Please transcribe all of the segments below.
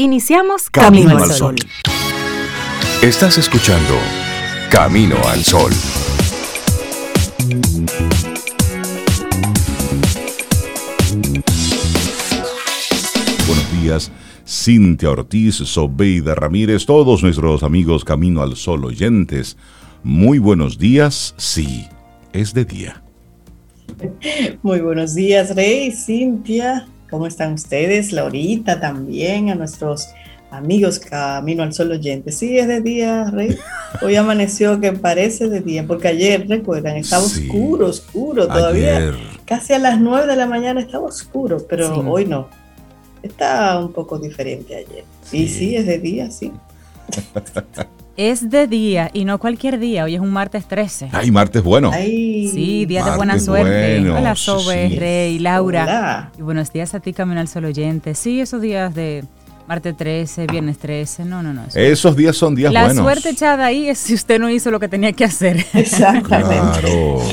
Iniciamos Camino al Sol. Estás escuchando Camino al Sol. Buenos días, Cintia Ortiz, Sobeida Ramírez, todos nuestros amigos Camino al Sol oyentes. Muy buenos días, sí, es de día. Muy buenos días, Rey, Cintia. ¿Cómo están ustedes? Laurita también, a nuestros amigos Camino al Sol oyentes. Sí, es de día, Rey. Hoy amaneció que parece de día, porque ayer, recuerdan, estaba oscuro todavía. Ayer. Casi a las 9 de la mañana estaba oscuro, pero hoy no. Está un poco diferente ayer. Sí. Y sí, es de día, sí. Es de día y no cualquier día. Hoy es un martes 13. ¡Ay, martes bueno! Ay, sí, día de buena suerte. Bueno. Hola, Sobe, sí. Rey, Laura. Hola. Y buenos días a ti, Camino al Sol oyente. Sí, esos días de martes 13, viernes 13. No. Esos días son días buenos. La suerte echada ahí es si usted no hizo lo que tenía que hacer. Exactamente.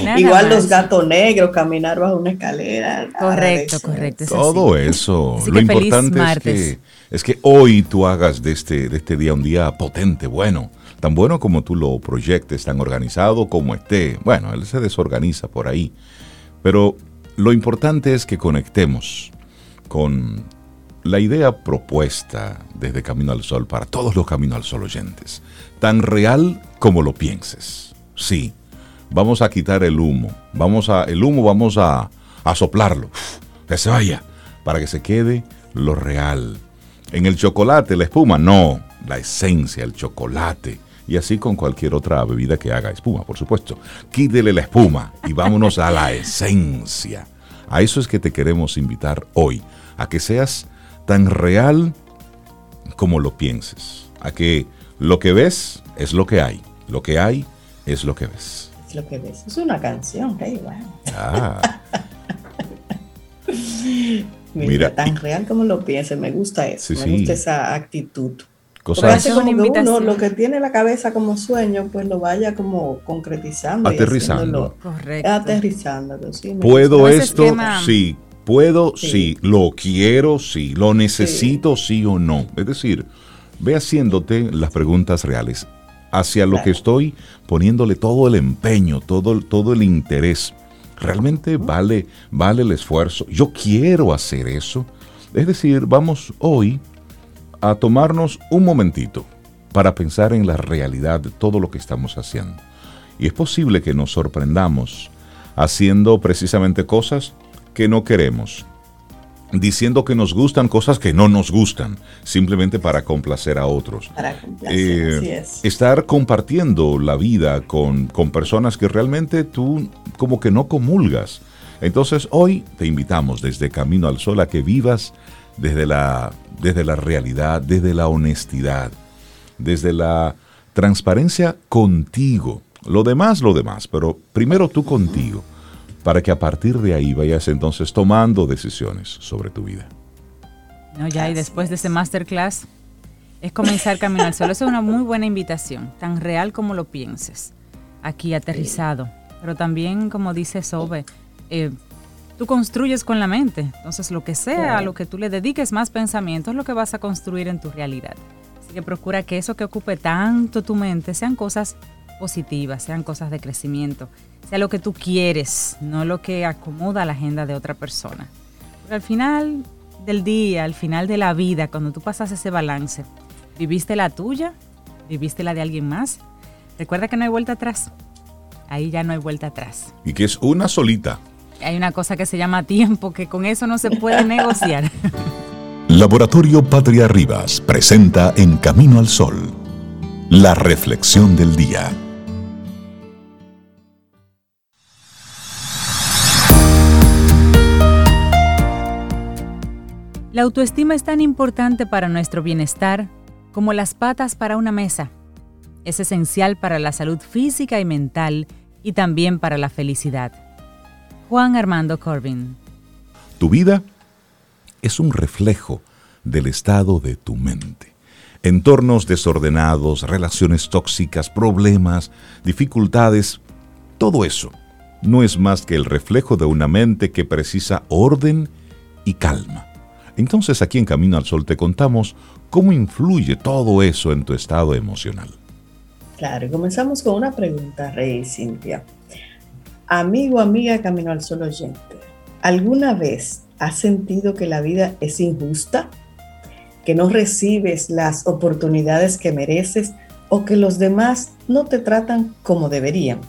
Claro. Igual más. Los gatos negros, caminar bajo una escalera. Correcto. Eso. Todo eso. Así lo importante es que hoy tú hagas de este día un día potente, bueno. Tan bueno como tú lo proyectes, tan organizado como esté. Bueno, él se desorganiza por ahí. Pero lo importante es que conectemos con la idea propuesta desde Camino al Sol para todos los Camino al Sol oyentes. Tan real como lo pienses. Sí, vamos a quitar el humo. Vamos a soplarlo. Que se vaya, para que se quede lo real. En el chocolate, la espuma, no. La esencia, el chocolate. Y así con cualquier otra bebida que haga espuma, por supuesto. Quítele la espuma y vámonos a la esencia. A eso es que te queremos invitar hoy, a que seas tan real como lo pienses. A que lo que ves es lo que hay. Lo que hay es lo que ves. Es lo que ves. Es una canción, da igual. Ah. Mira, tan real como lo pienses. Me gusta eso. Gusta esa actitud. Porque hace como que uno lo que tiene en la cabeza como sueño, pues lo vaya como concretizando. Aterrizando. Correcto. Aterrizándolo, sí. ¿Puedo esto? Sí. ¿Puedo? Sí. ¿Lo quiero? Sí. ¿Lo necesito? Sí o no. Es decir, ve haciéndote las preguntas reales. Hacia lo que estoy poniéndole todo el empeño, todo el interés. ¿Realmente vale el esfuerzo? ¿Yo quiero hacer eso? Es decir, vamos hoy a tomarnos un momentito para pensar en la realidad de todo lo que estamos haciendo. Y es posible que nos sorprendamos haciendo precisamente cosas que no queremos, diciendo que nos gustan cosas que no nos gustan, simplemente para complacer a otros. Así es. Estar compartiendo la vida con personas que realmente tú como que no comulgas. Entonces hoy te invitamos desde Camino al Sol a que vivas desde la realidad, desde la honestidad, desde la transparencia contigo. Lo demás, pero primero tú contigo, para que a partir de ahí vayas entonces tomando decisiones sobre tu vida. Y después de ese masterclass, es comenzar Camino al Sol. Esa es una muy buena invitación, tan real como lo pienses, aquí aterrizado. Pero también, como dice Sobe, tú construyes con la mente. Entonces, lo que sea, a lo que tú le dediques más pensamiento es lo que vas a construir en tu realidad. Así que procura que eso que ocupe tanto tu mente sean cosas positivas, sean cosas de crecimiento, sea lo que tú quieres, no lo que acomoda la agenda de otra persona. Pero al final del día, al final de la vida, cuando tú pasas ese balance, ¿viviste la tuya? ¿Viviste la de alguien más? Recuerda que no hay vuelta atrás. Ahí ya no hay vuelta atrás. Y que es una solita. Hay una cosa que se llama tiempo, que con eso no se puede negociar. Laboratorio Patria Rivas presenta en Camino al Sol, la reflexión del día. La autoestima es tan importante para nuestro bienestar como las patas para una mesa. Es esencial para la salud física y mental y también para la felicidad. Juan Armando Corbin. Tu vida es un reflejo del estado de tu mente. Entornos desordenados, relaciones tóxicas, problemas, dificultades, todo eso no es más que el reflejo de una mente que precisa orden y calma. Entonces aquí en Camino al Sol te contamos cómo influye todo eso en tu estado emocional. Claro, y comenzamos con una pregunta, Rey y Cintia. Amigo, amiga, Camino al Sol oyente, ¿alguna vez has sentido que la vida es injusta? ¿Que no recibes las oportunidades que mereces o que los demás no te tratan como deberían?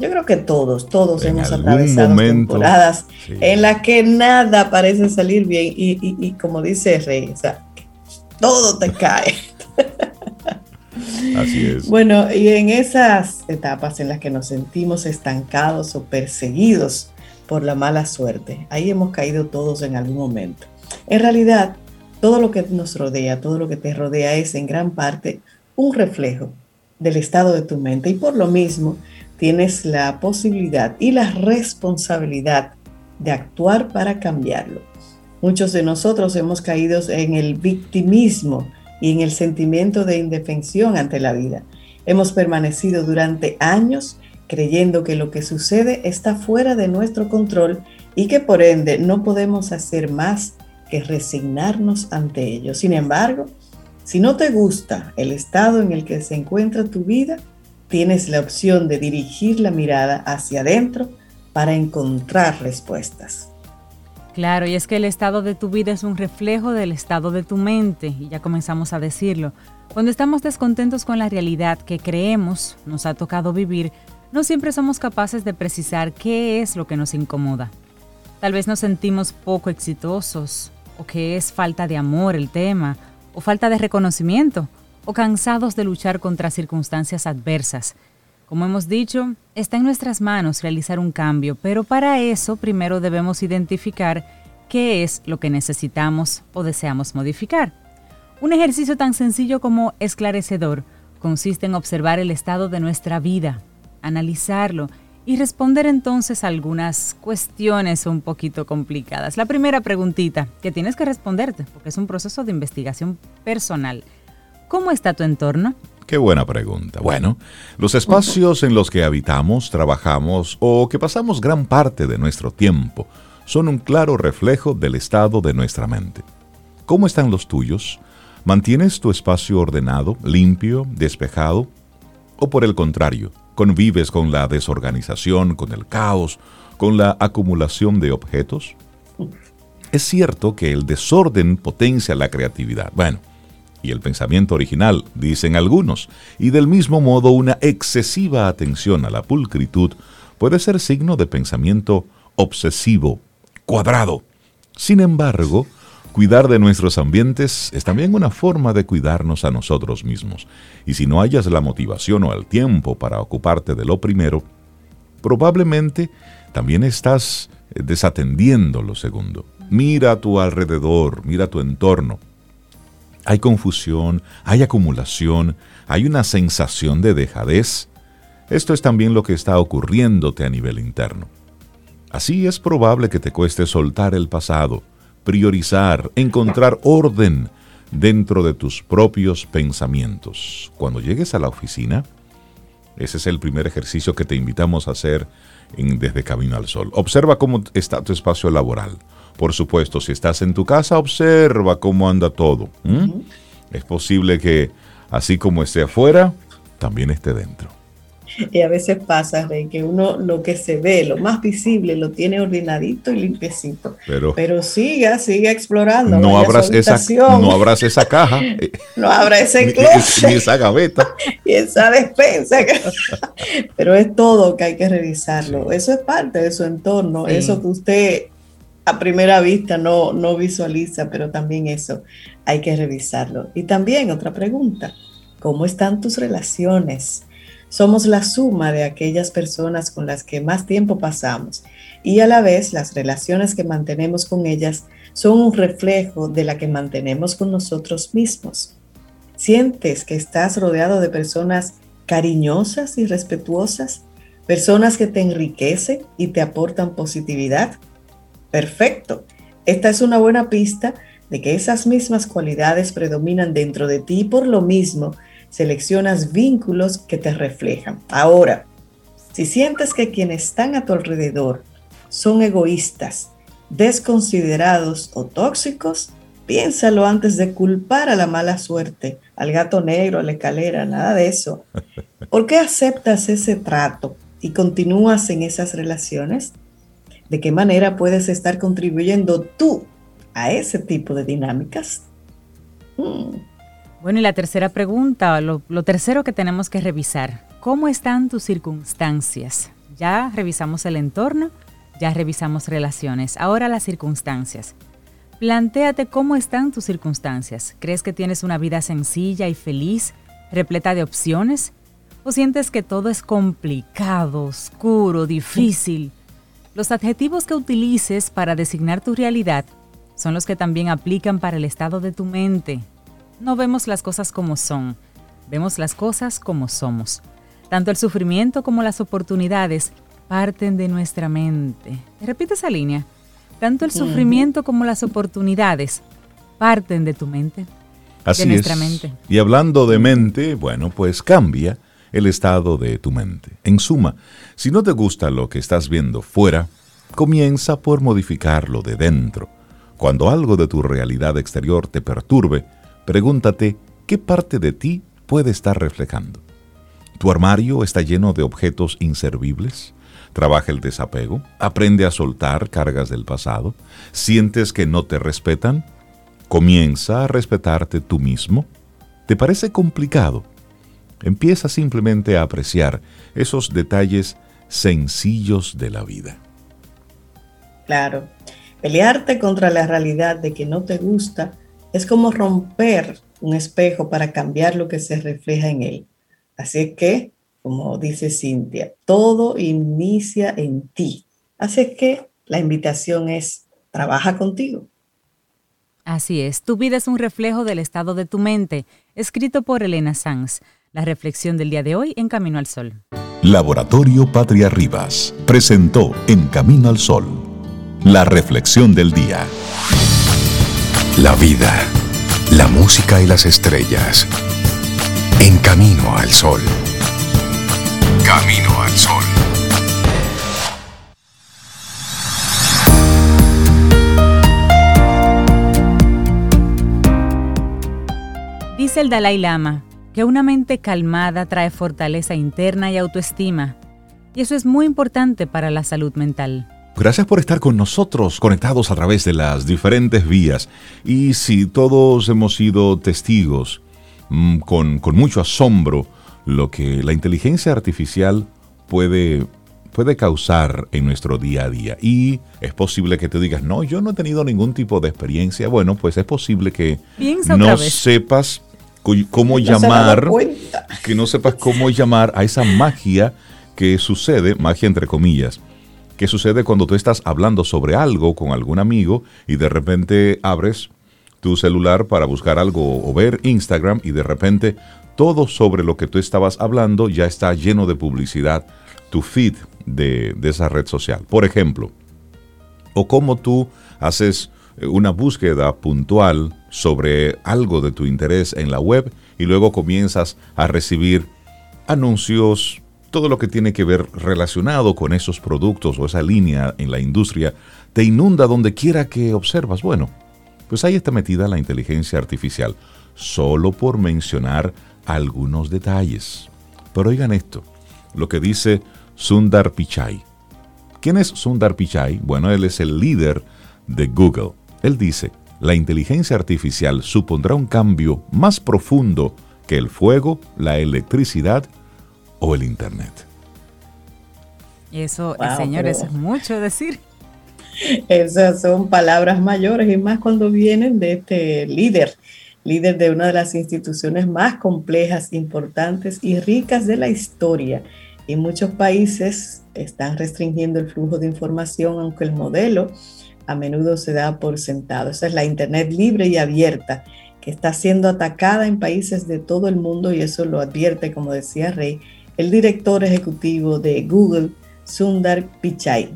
Yo creo que todos hemos atravesado momento, temporadas en las que nada parece salir bien y como dice Rey, o sea, todo te cae. Así es. Bueno, y en esas etapas en las que nos sentimos estancados o perseguidos por la mala suerte, ahí hemos caído todos en algún momento. En realidad, todo lo que nos rodea, todo lo que te rodea es en gran parte un reflejo del estado de tu mente y por lo mismo tienes la posibilidad y la responsabilidad de actuar para cambiarlo. Muchos de nosotros hemos caído en el victimismo y en el sentimiento de indefensión ante la vida. Hemos permanecido durante años creyendo que lo que sucede está fuera de nuestro control y que por ende no podemos hacer más que resignarnos ante ello. Sin embargo, si no te gusta el estado en el que se encuentra tu vida, tienes la opción de dirigir la mirada hacia adentro para encontrar respuestas. Claro, y es que el estado de tu vida es un reflejo del estado de tu mente, y ya comenzamos a decirlo. Cuando estamos descontentos con la realidad que creemos nos ha tocado vivir, no siempre somos capaces de precisar qué es lo que nos incomoda. Tal vez nos sentimos poco exitosos, o que es falta de amor el tema, o falta de reconocimiento, o cansados de luchar contra circunstancias adversas. Como hemos dicho, está en nuestras manos realizar un cambio, pero para eso primero debemos identificar qué es lo que necesitamos o deseamos modificar. Un ejercicio tan sencillo como esclarecedor consiste en observar el estado de nuestra vida, analizarlo y responder entonces a algunas cuestiones un poquito complicadas. La primera preguntita que tienes que responderte, porque es un proceso de investigación personal. ¿Cómo está tu entorno? Qué buena pregunta. Bueno, los espacios en los que habitamos, trabajamos o que pasamos gran parte de nuestro tiempo son un claro reflejo del estado de nuestra mente. ¿Cómo están los tuyos? ¿Mantienes tu espacio ordenado, limpio, despejado? ¿O por el contrario, convives con la desorganización, con el caos, con la acumulación de objetos? Es cierto que el desorden potencia la creatividad. Bueno, y el pensamiento original, dicen algunos, y del mismo modo una excesiva atención a la pulcritud puede ser signo de pensamiento obsesivo, cuadrado. Sin embargo, cuidar de nuestros ambientes es también una forma de cuidarnos a nosotros mismos, y si no hallas la motivación o el tiempo para ocuparte de lo primero, probablemente también estás desatendiendo lo segundo. Mira a tu alrededor, mira a tu entorno. Hay confusión, hay acumulación, hay una sensación de dejadez. Esto es también lo que está ocurriéndote a nivel interno. Así es probable que te cueste soltar el pasado, priorizar, encontrar orden dentro de tus propios pensamientos. Cuando llegues a la oficina, ese es el primer ejercicio que te invitamos a hacer desde Camino al Sol. Observa cómo está tu espacio laboral. Por supuesto, si estás en tu casa, observa cómo anda todo. Es posible que, así como esté afuera, también esté dentro. Y a veces pasa, Rey, que uno lo que se ve, lo más visible, lo tiene ordenadito y limpiecito. Pero siga explorando. No abras esa caja. No abras ese closet. Ni esa gaveta. Y esa despensa. Pero es todo que hay que revisarlo. Sí. Eso es parte de su entorno. Sí. Eso que usted a primera vista no visualiza, pero también eso hay que revisarlo. Y también otra pregunta, ¿cómo están tus relaciones? Somos la suma de aquellas personas con las que más tiempo pasamos y a la vez las relaciones que mantenemos con ellas son un reflejo de la que mantenemos con nosotros mismos. ¿Sientes que estás rodeado de personas cariñosas y respetuosas? ¿Personas que te enriquecen y te aportan positividad? Perfecto. Esta es una buena pista de que esas mismas cualidades predominan dentro de ti y por lo mismo seleccionas vínculos que te reflejan. Ahora, si sientes que quienes están a tu alrededor son egoístas, desconsiderados o tóxicos, piénsalo antes de culpar a la mala suerte, al gato negro, a la escalera, nada de eso. ¿Por qué aceptas ese trato y continúas en esas relaciones? ¿De qué manera puedes estar contribuyendo tú a ese tipo de dinámicas? Bueno, y la tercera pregunta, lo tercero que tenemos que revisar, ¿cómo están tus circunstancias? Ya revisamos el entorno, ya revisamos relaciones, ahora las circunstancias. Plantéate cómo están tus circunstancias. ¿Crees que tienes una vida sencilla y feliz, repleta de opciones? ¿O sientes que todo es complicado, oscuro, difícil? Los adjetivos que utilices para designar tu realidad son los que también aplican para el estado de tu mente. No vemos las cosas como son, vemos las cosas como somos. Tanto el sufrimiento como las oportunidades parten de nuestra mente. Repite esa línea. Tanto el sufrimiento como las oportunidades parten de tu mente, de nuestra mente. Así es. Y hablando de mente, bueno, pues cambia el estado de tu mente. En suma, si no te gusta lo que estás viendo fuera, comienza por modificarlo de dentro. Cuando algo de tu realidad exterior te perturbe, pregúntate qué parte de ti puede estar reflejando. ¿Tu armario está lleno de objetos inservibles? Trabaja el desapego, aprende a soltar cargas del pasado, sientes que no te respetan, comienza a respetarte tú mismo. ¿Te parece complicado? Empieza simplemente a apreciar esos detalles sencillos de la vida. Claro, pelearte contra la realidad de que no te gusta es como romper un espejo para cambiar lo que se refleja en él. Así que, como dice Cintia, todo inicia en ti. Así que la invitación es, trabaja contigo. Así es, tu vida es un reflejo del estado de tu mente, escrito por Elena Sanz. La reflexión del día de hoy en Camino al Sol. Laboratorio Patria Rivas presentó en Camino al Sol la reflexión del día. La vida, la música y las estrellas. En Camino al Sol. Camino al Sol. Dice el Dalai Lama que una mente calmada trae fortaleza interna y autoestima, y eso es muy importante para la salud mental. Gracias por estar con nosotros, conectados a través de las diferentes vías. Y sí, todos hemos sido testigos con mucho asombro lo que la inteligencia artificial puede causar en nuestro día a día. Y es posible que te digas, no, yo no he tenido ningún tipo de experiencia. Bueno, pues es posible que no sepas cómo llamar, que no sepas cómo llamar a esa magia que sucede, magia entre comillas, que sucede cuando tú estás hablando sobre algo con algún amigo y de repente abres tu celular para buscar algo o ver Instagram y de repente todo sobre lo que tú estabas hablando ya está lleno de publicidad, tu feed de esa red social, por ejemplo. O cómo tú haces una búsqueda puntual sobre algo de tu interés en la web y luego comienzas a recibir anuncios, todo lo que tiene que ver relacionado con esos productos o esa línea en la industria, te inunda donde quiera que observas. Bueno, pues ahí está metida la inteligencia artificial, solo por mencionar algunos detalles. Pero oigan esto, lo que dice Sundar Pichai. ¿Quién es Sundar Pichai? Bueno, él es el líder de Google. Él dice, la inteligencia artificial supondrá un cambio más profundo que el fuego, la electricidad o el internet. Y eso, wow, señores, es mucho decir. Esas son palabras mayores y más cuando vienen de este líder de una de las instituciones más complejas, importantes y ricas de la historia. Y muchos países están restringiendo el flujo de información, aunque el modelo a menudo se da por sentado. Esa es la Internet libre y abierta, que está siendo atacada en países de todo el mundo, y eso lo advierte, como decía Rey, el director ejecutivo de Google, Sundar Pichai.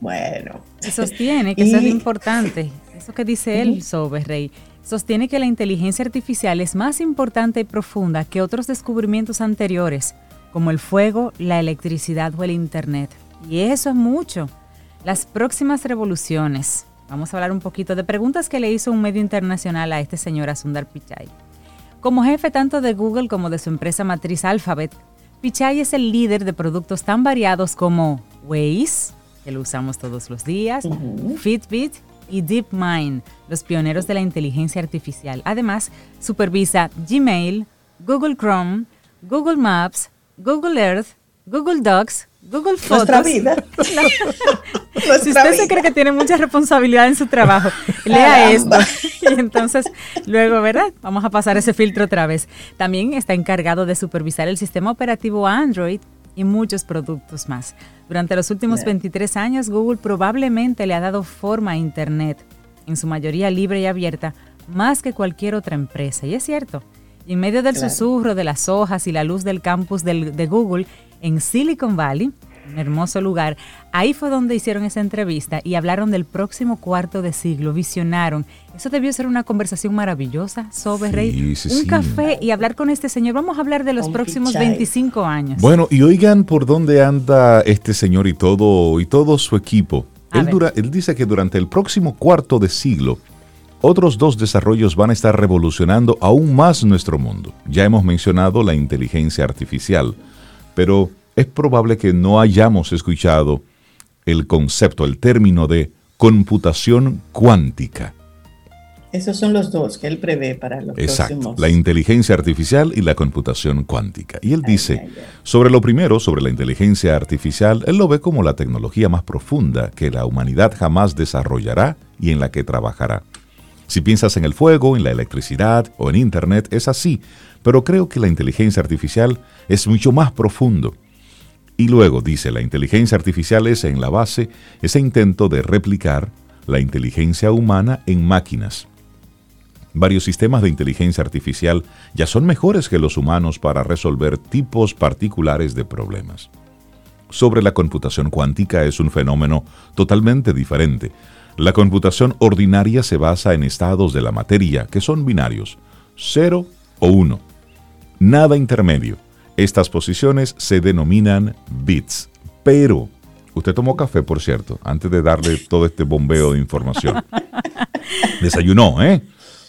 Bueno. Sostiene que eso es importante, eso que dice él, sobre Rey. Sostiene que la inteligencia artificial es más importante y profunda que otros descubrimientos anteriores, como el fuego, la electricidad o el internet. Y eso es mucho. Las próximas revoluciones. Vamos a hablar un poquito de preguntas que le hizo un medio internacional a este señor, a Sundar Pichai. Como jefe tanto de Google como de su empresa matriz Alphabet, Pichai es el líder de productos tan variados como Waze, que lo usamos todos los días, Fitbit y DeepMind, los pioneros de la inteligencia artificial. Además, supervisa Gmail, Google Chrome, Google Maps, Google Earth, Google Docs, Google Fotos. Nuestra vida. Si usted se cree que tiene mucha responsabilidad en su trabajo, lea esto. Y entonces, luego, ¿verdad? Vamos a pasar ese filtro otra vez. También está encargado de supervisar el sistema operativo Android y muchos productos más. Durante los últimos 23 años, Google probablemente le ha dado forma a Internet, en su mayoría libre y abierta, más que cualquier otra empresa. Y es cierto. Y en medio del susurro de las hojas y la luz del campus de Google en Silicon Valley, un hermoso lugar, ahí fue donde hicieron esa entrevista y hablaron del próximo cuarto de siglo, visionaron. Eso debió ser una conversación maravillosa, café y hablar con este señor. Vamos a hablar de los próximos 25 años. Bueno, y oigan por dónde anda este señor y todo su equipo. Él dice que durante el próximo cuarto de siglo, otros dos desarrollos van a estar revolucionando aún más nuestro mundo. Ya hemos mencionado la inteligencia artificial, pero es probable que no hayamos escuchado el concepto, el término de computación cuántica. Esos son los dos que él prevé para los próximos. La inteligencia artificial y la computación cuántica. Y él dice, sobre lo primero, sobre la inteligencia artificial, él lo ve como la tecnología más profunda que la humanidad jamás desarrollará y en la que trabajará. Si piensas en el fuego, en la electricidad o en Internet, es así, pero creo que la inteligencia artificial es mucho más profundo. Y luego dice, la inteligencia artificial es en la base ese intento de replicar la inteligencia humana en máquinas. Varios sistemas de inteligencia artificial ya son mejores que los humanos para resolver tipos particulares de problemas. Sobre la computación cuántica es un fenómeno totalmente diferente. La computación ordinaria se basa en estados de la materia, que son binarios, 0 o 1. Nada intermedio. Estas posiciones se denominan bits. Pero, usted tomó café, por cierto, antes de darle todo este bombeo de información. Desayunó, ¿eh?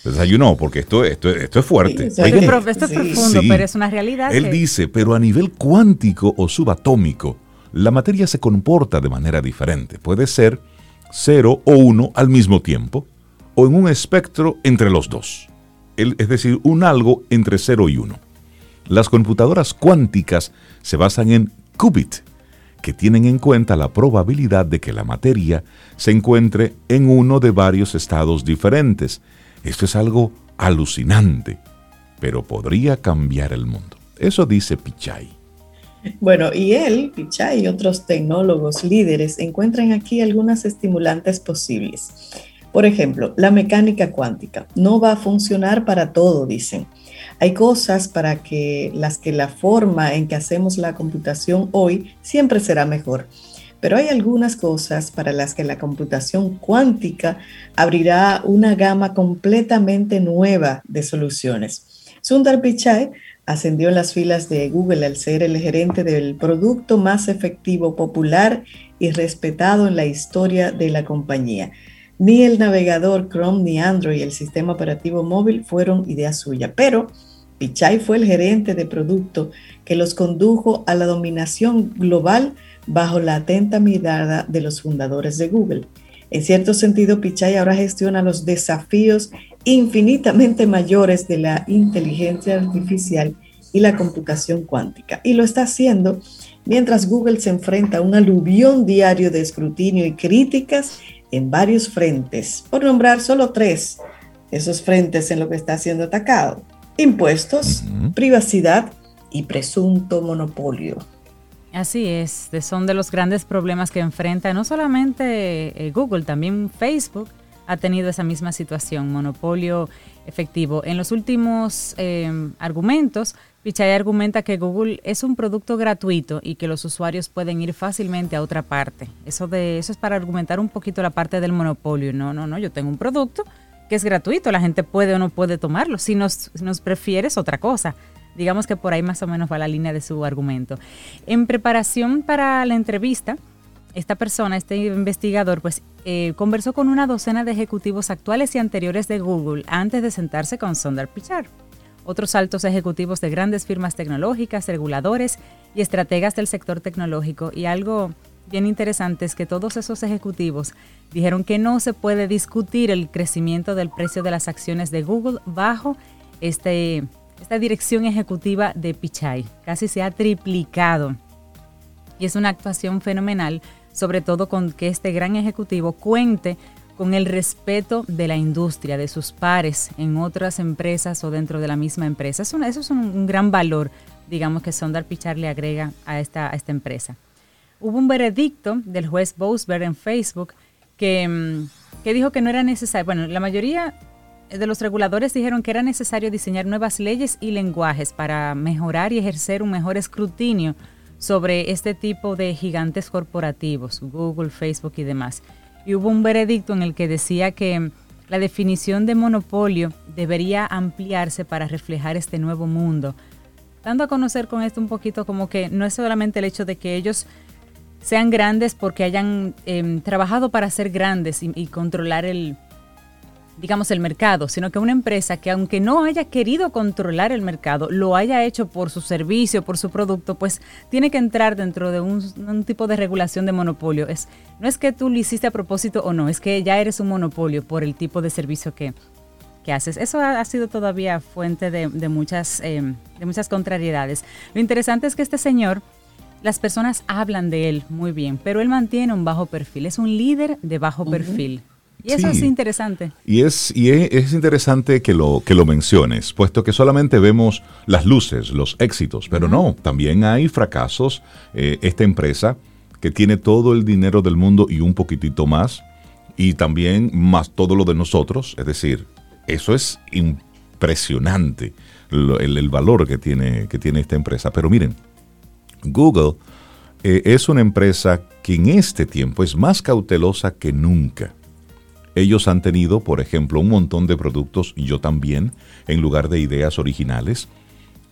Desayunó, porque esto es fuerte. Sí, esto es profundo, pero es una realidad. Él dice, pero a nivel cuántico o subatómico, la materia se comporta de manera diferente. Puede ser 0 o 1 al mismo tiempo, o en un espectro entre los dos. Es decir, un algo entre 0 y 1. Las computadoras cuánticas se basan en qubit, que tienen en cuenta la probabilidad de que la materia se encuentre en uno de varios estados diferentes. Esto es algo alucinante, pero podría cambiar el mundo. Eso dice Pichai. Bueno, y él, Pichai, y otros tecnólogos líderes encuentran aquí algunas estimulantes posibles. Por ejemplo, la mecánica cuántica no va a funcionar para todo, dicen. Hay cosas para que la forma en que hacemos la computación hoy siempre será mejor, pero hay algunas cosas para las que la computación cuántica abrirá una gama completamente nueva de soluciones. Sundar Pichai ascendió en las filas de Google al ser el gerente del producto más efectivo, popular y respetado en la historia de la compañía. Ni el navegador Chrome ni Android, el sistema operativo móvil, fueron idea suya, pero Pichai fue el gerente de producto que los condujo a la dominación global bajo la atenta mirada de los fundadores de Google. En cierto sentido, Pichai ahora gestiona los desafíos infinitamente mayores de la inteligencia artificial y la computación cuántica, y lo está haciendo mientras Google se enfrenta a un aluvión diario de escrutinio y críticas en varios frentes, por nombrar solo 3, esos frentes en los que está siendo atacado: impuestos, privacidad y presunto monopolio. Así es, son de los grandes problemas que enfrenta no solamente Google, también Facebook ha tenido esa misma situación, monopolio efectivo. En los últimos argumentos, Pichai argumenta que Google es un producto gratuito y que los usuarios pueden ir fácilmente a otra parte. Eso es para argumentar un poquito la parte del monopolio. No, yo tengo un producto que es gratuito, la gente puede o no puede tomarlo. Si nos prefieres otra cosa. Digamos que por ahí más o menos va la línea de su argumento. En preparación para la entrevista, esta persona, este investigador, pues conversó con una docena de ejecutivos actuales y anteriores de Google antes de sentarse con Sundar Pichai. Otros altos ejecutivos de grandes firmas tecnológicas, reguladores y estrategas del sector tecnológico. Y algo bien interesante es que todos esos ejecutivos dijeron que no se puede discutir el crecimiento del precio de las acciones de Google bajo esta dirección ejecutiva de Pichai. Casi se ha triplicado. Y es una actuación fenomenal, sobre todo con que este gran ejecutivo cuente con el respeto de la industria, de sus pares en otras empresas o dentro de la misma empresa. Eso es un gran valor, digamos, que Sundar Pichai le agrega a esta empresa. Hubo un veredicto del juez Boasberg en Facebook que dijo que no era necesario. Bueno, la mayoría de los reguladores dijeron que era necesario diseñar nuevas leyes y lenguajes para mejorar y ejercer un mejor escrutinio sobre este tipo de gigantes corporativos, Google, Facebook y demás. Y hubo un veredicto en el que decía que la definición de monopolio debería ampliarse para reflejar este nuevo mundo. Dando a conocer con esto un poquito como que no es solamente el hecho de que ellos sean grandes porque hayan trabajado para ser grandes y controlar el mercado, sino que una empresa que aunque no haya querido controlar el mercado, lo haya hecho por su servicio, por su producto, pues tiene que entrar dentro de un tipo de regulación de monopolio. No es que tú lo hiciste a propósito o no, es que ya eres un monopolio por el tipo de servicio que haces. Eso ha sido todavía fuente de muchas contrariedades. Lo interesante es que este señor, las personas hablan de él muy bien, pero él mantiene un bajo perfil, es un líder de bajo perfil. Y eso sí, es interesante. Y es interesante que lo menciones, puesto que solamente vemos las luces, los éxitos, pero no, también hay fracasos. Esta empresa que tiene todo el dinero del mundo y un poquitito más, y también más todo lo de nosotros, es decir, eso es impresionante, el valor que tiene esta empresa. Pero miren, Google es una empresa que en este tiempo es más cautelosa que nunca. Ellos han tenido, por ejemplo, un montón de productos, yo también, en lugar de ideas originales,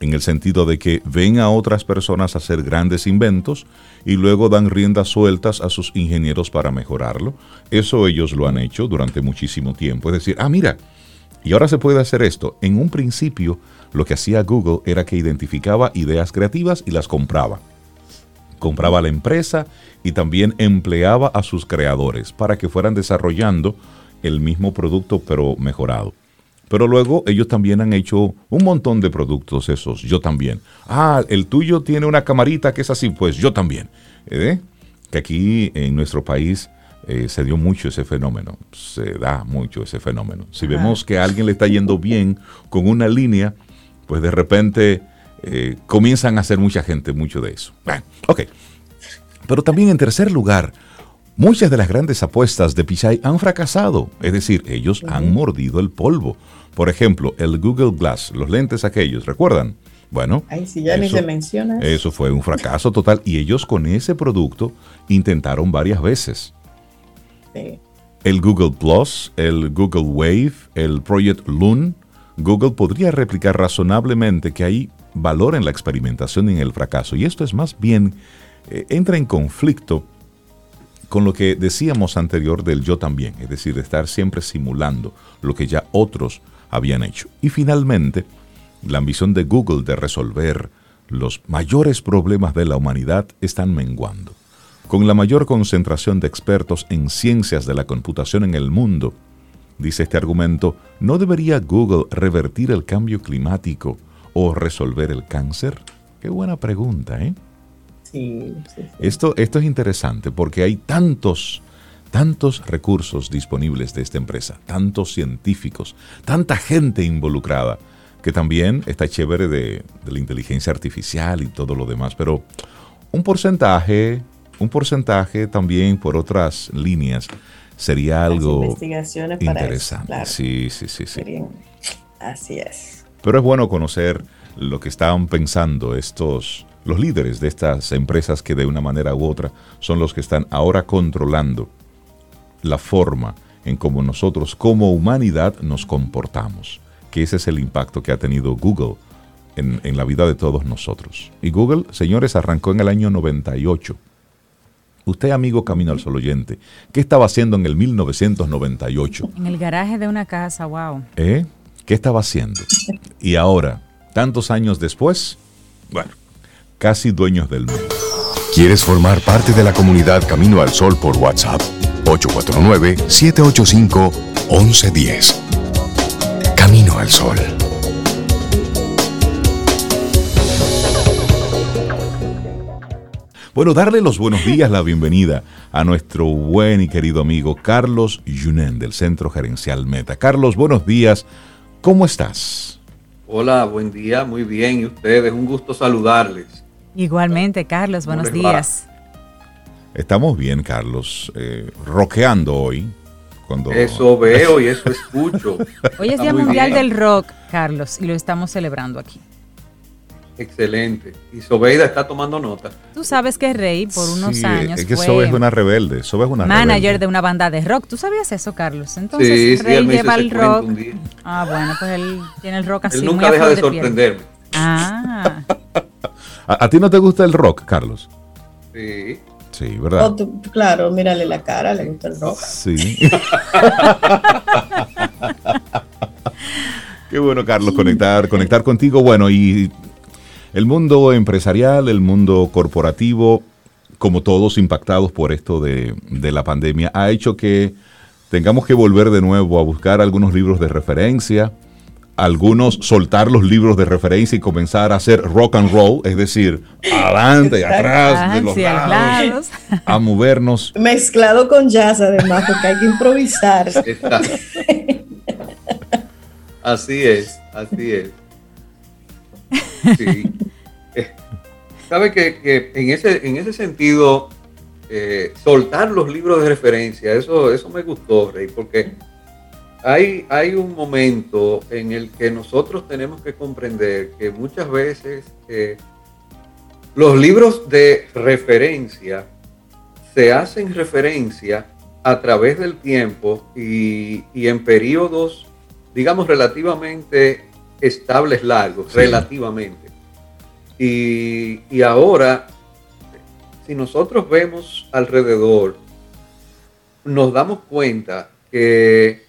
en el sentido de que ven a otras personas hacer grandes inventos y luego dan riendas sueltas a sus ingenieros para mejorarlo. Eso ellos lo han hecho durante muchísimo tiempo. Es decir, mira, y ahora se puede hacer esto. En un principio, lo que hacía Google era que identificaba ideas creativas y las compraba. Compraba la empresa y también empleaba a sus creadores para que fueran desarrollando el mismo producto pero mejorado. Pero luego ellos también han hecho un montón de productos esos, yo también. El tuyo tiene una camarita que es así, pues yo también. Que aquí en nuestro país se dio mucho ese fenómeno, se da mucho ese fenómeno. Si vemos que a alguien le está yendo bien con una línea, pues de repente comienzan a hacer mucha gente mucho de eso. Bueno, ok. Pero también, en tercer lugar, muchas de las grandes apuestas de Pichai han fracasado. Es decir, ellos han mordido el polvo. Por ejemplo, el Google Glass, los lentes aquellos, ¿recuerdan? Bueno, si ya eso, ni se menciona. Eso fue un fracaso total. Y ellos con ese producto intentaron varias veces. Sí. El Google Plus, el Google Wave, el Project Loon. Google podría replicar razonablemente que hay valor en la experimentación y en el fracaso. Y esto es más bien, entra en conflicto con lo que decíamos anterior del yo también, es decir, de estar siempre simulando lo que ya otros habían hecho. Y finalmente, la ambición de Google de resolver los mayores problemas de la humanidad están menguando. Con la mayor concentración de expertos en ciencias de la computación en el mundo, dice este argumento, ¿no debería Google revertir el cambio climático o resolver el cáncer? Qué buena pregunta, ¿eh? Sí. Esto es interesante porque hay tantos recursos disponibles de esta empresa, tantos científicos, tanta gente involucrada, que también está chévere de la inteligencia artificial y todo lo demás, pero un porcentaje también por otras líneas sería algo investigaciones interesante. Para eso, claro. Sí. Así es. Pero es bueno conocer lo que están pensando los líderes de estas empresas que de una manera u otra son los que están ahora controlando la forma en cómo nosotros como humanidad nos comportamos. Que ese es el impacto que ha tenido Google en la vida de todos nosotros. Y Google, señores, arrancó en el año 98. Usted, amigo Camino al Sol oyente, ¿qué estaba haciendo en el 1998? En el garaje de una casa, wow. ¿Eh? ¿Qué estaba haciendo? Y ahora, tantos años después, bueno, casi dueños del mundo. ¿Quieres formar parte de la comunidad Camino al Sol por WhatsApp? 849-785-1110. Camino al Sol. Bueno, darle los buenos días, la bienvenida a nuestro buen y querido amigo Carlos Yunén del Centro Gerencial Meta. Carlos, buenos días. ¿Cómo estás? Hola, buen día. Muy bien. ¿Y ustedes? Un gusto saludarles. Igualmente, Carlos. Buenos días. Estamos bien, Carlos. Rockeando hoy. Cuando... Eso veo y eso escucho. Hoy es Día Mundial del Rock, Carlos, y lo estamos celebrando aquí. Excelente. Y Sobeida está tomando nota. Tú sabes que Rey por unos años es que Sobe es una rebelde. Sobe es una manager rebelde de una banda de rock. ¿Tú sabías eso, Carlos? Entonces Rey lleva el rock. Ah, bueno, pues él tiene el rock así. Él nunca muy deja de sorprenderme. Ah. ¿A ti no te gusta el rock, Carlos? Sí. Sí, ¿verdad? Oh, tú, claro, mírale la cara, le gusta el rock. Sí. Qué bueno, Carlos, conectar contigo. Bueno, y el mundo empresarial, el mundo corporativo, como todos impactados por esto de la pandemia, ha hecho que tengamos que volver de nuevo a buscar algunos libros de referencia, algunos soltar los libros de referencia y comenzar a hacer rock and roll, es decir, adelante y atrás, de los lados, a movernos. Mezclado con jazz, además, porque hay que improvisar. Así es, así es. Sí. Sabe que en ese sentido, soltar los libros de referencia, eso me gustó, Rey, porque hay un momento en el que nosotros tenemos que comprender que muchas veces los libros de referencia se hacen referencia a través del tiempo y en periodos, digamos, relativamente estables largos, sí, relativamente. Y ahora, si nosotros vemos alrededor, nos damos cuenta que,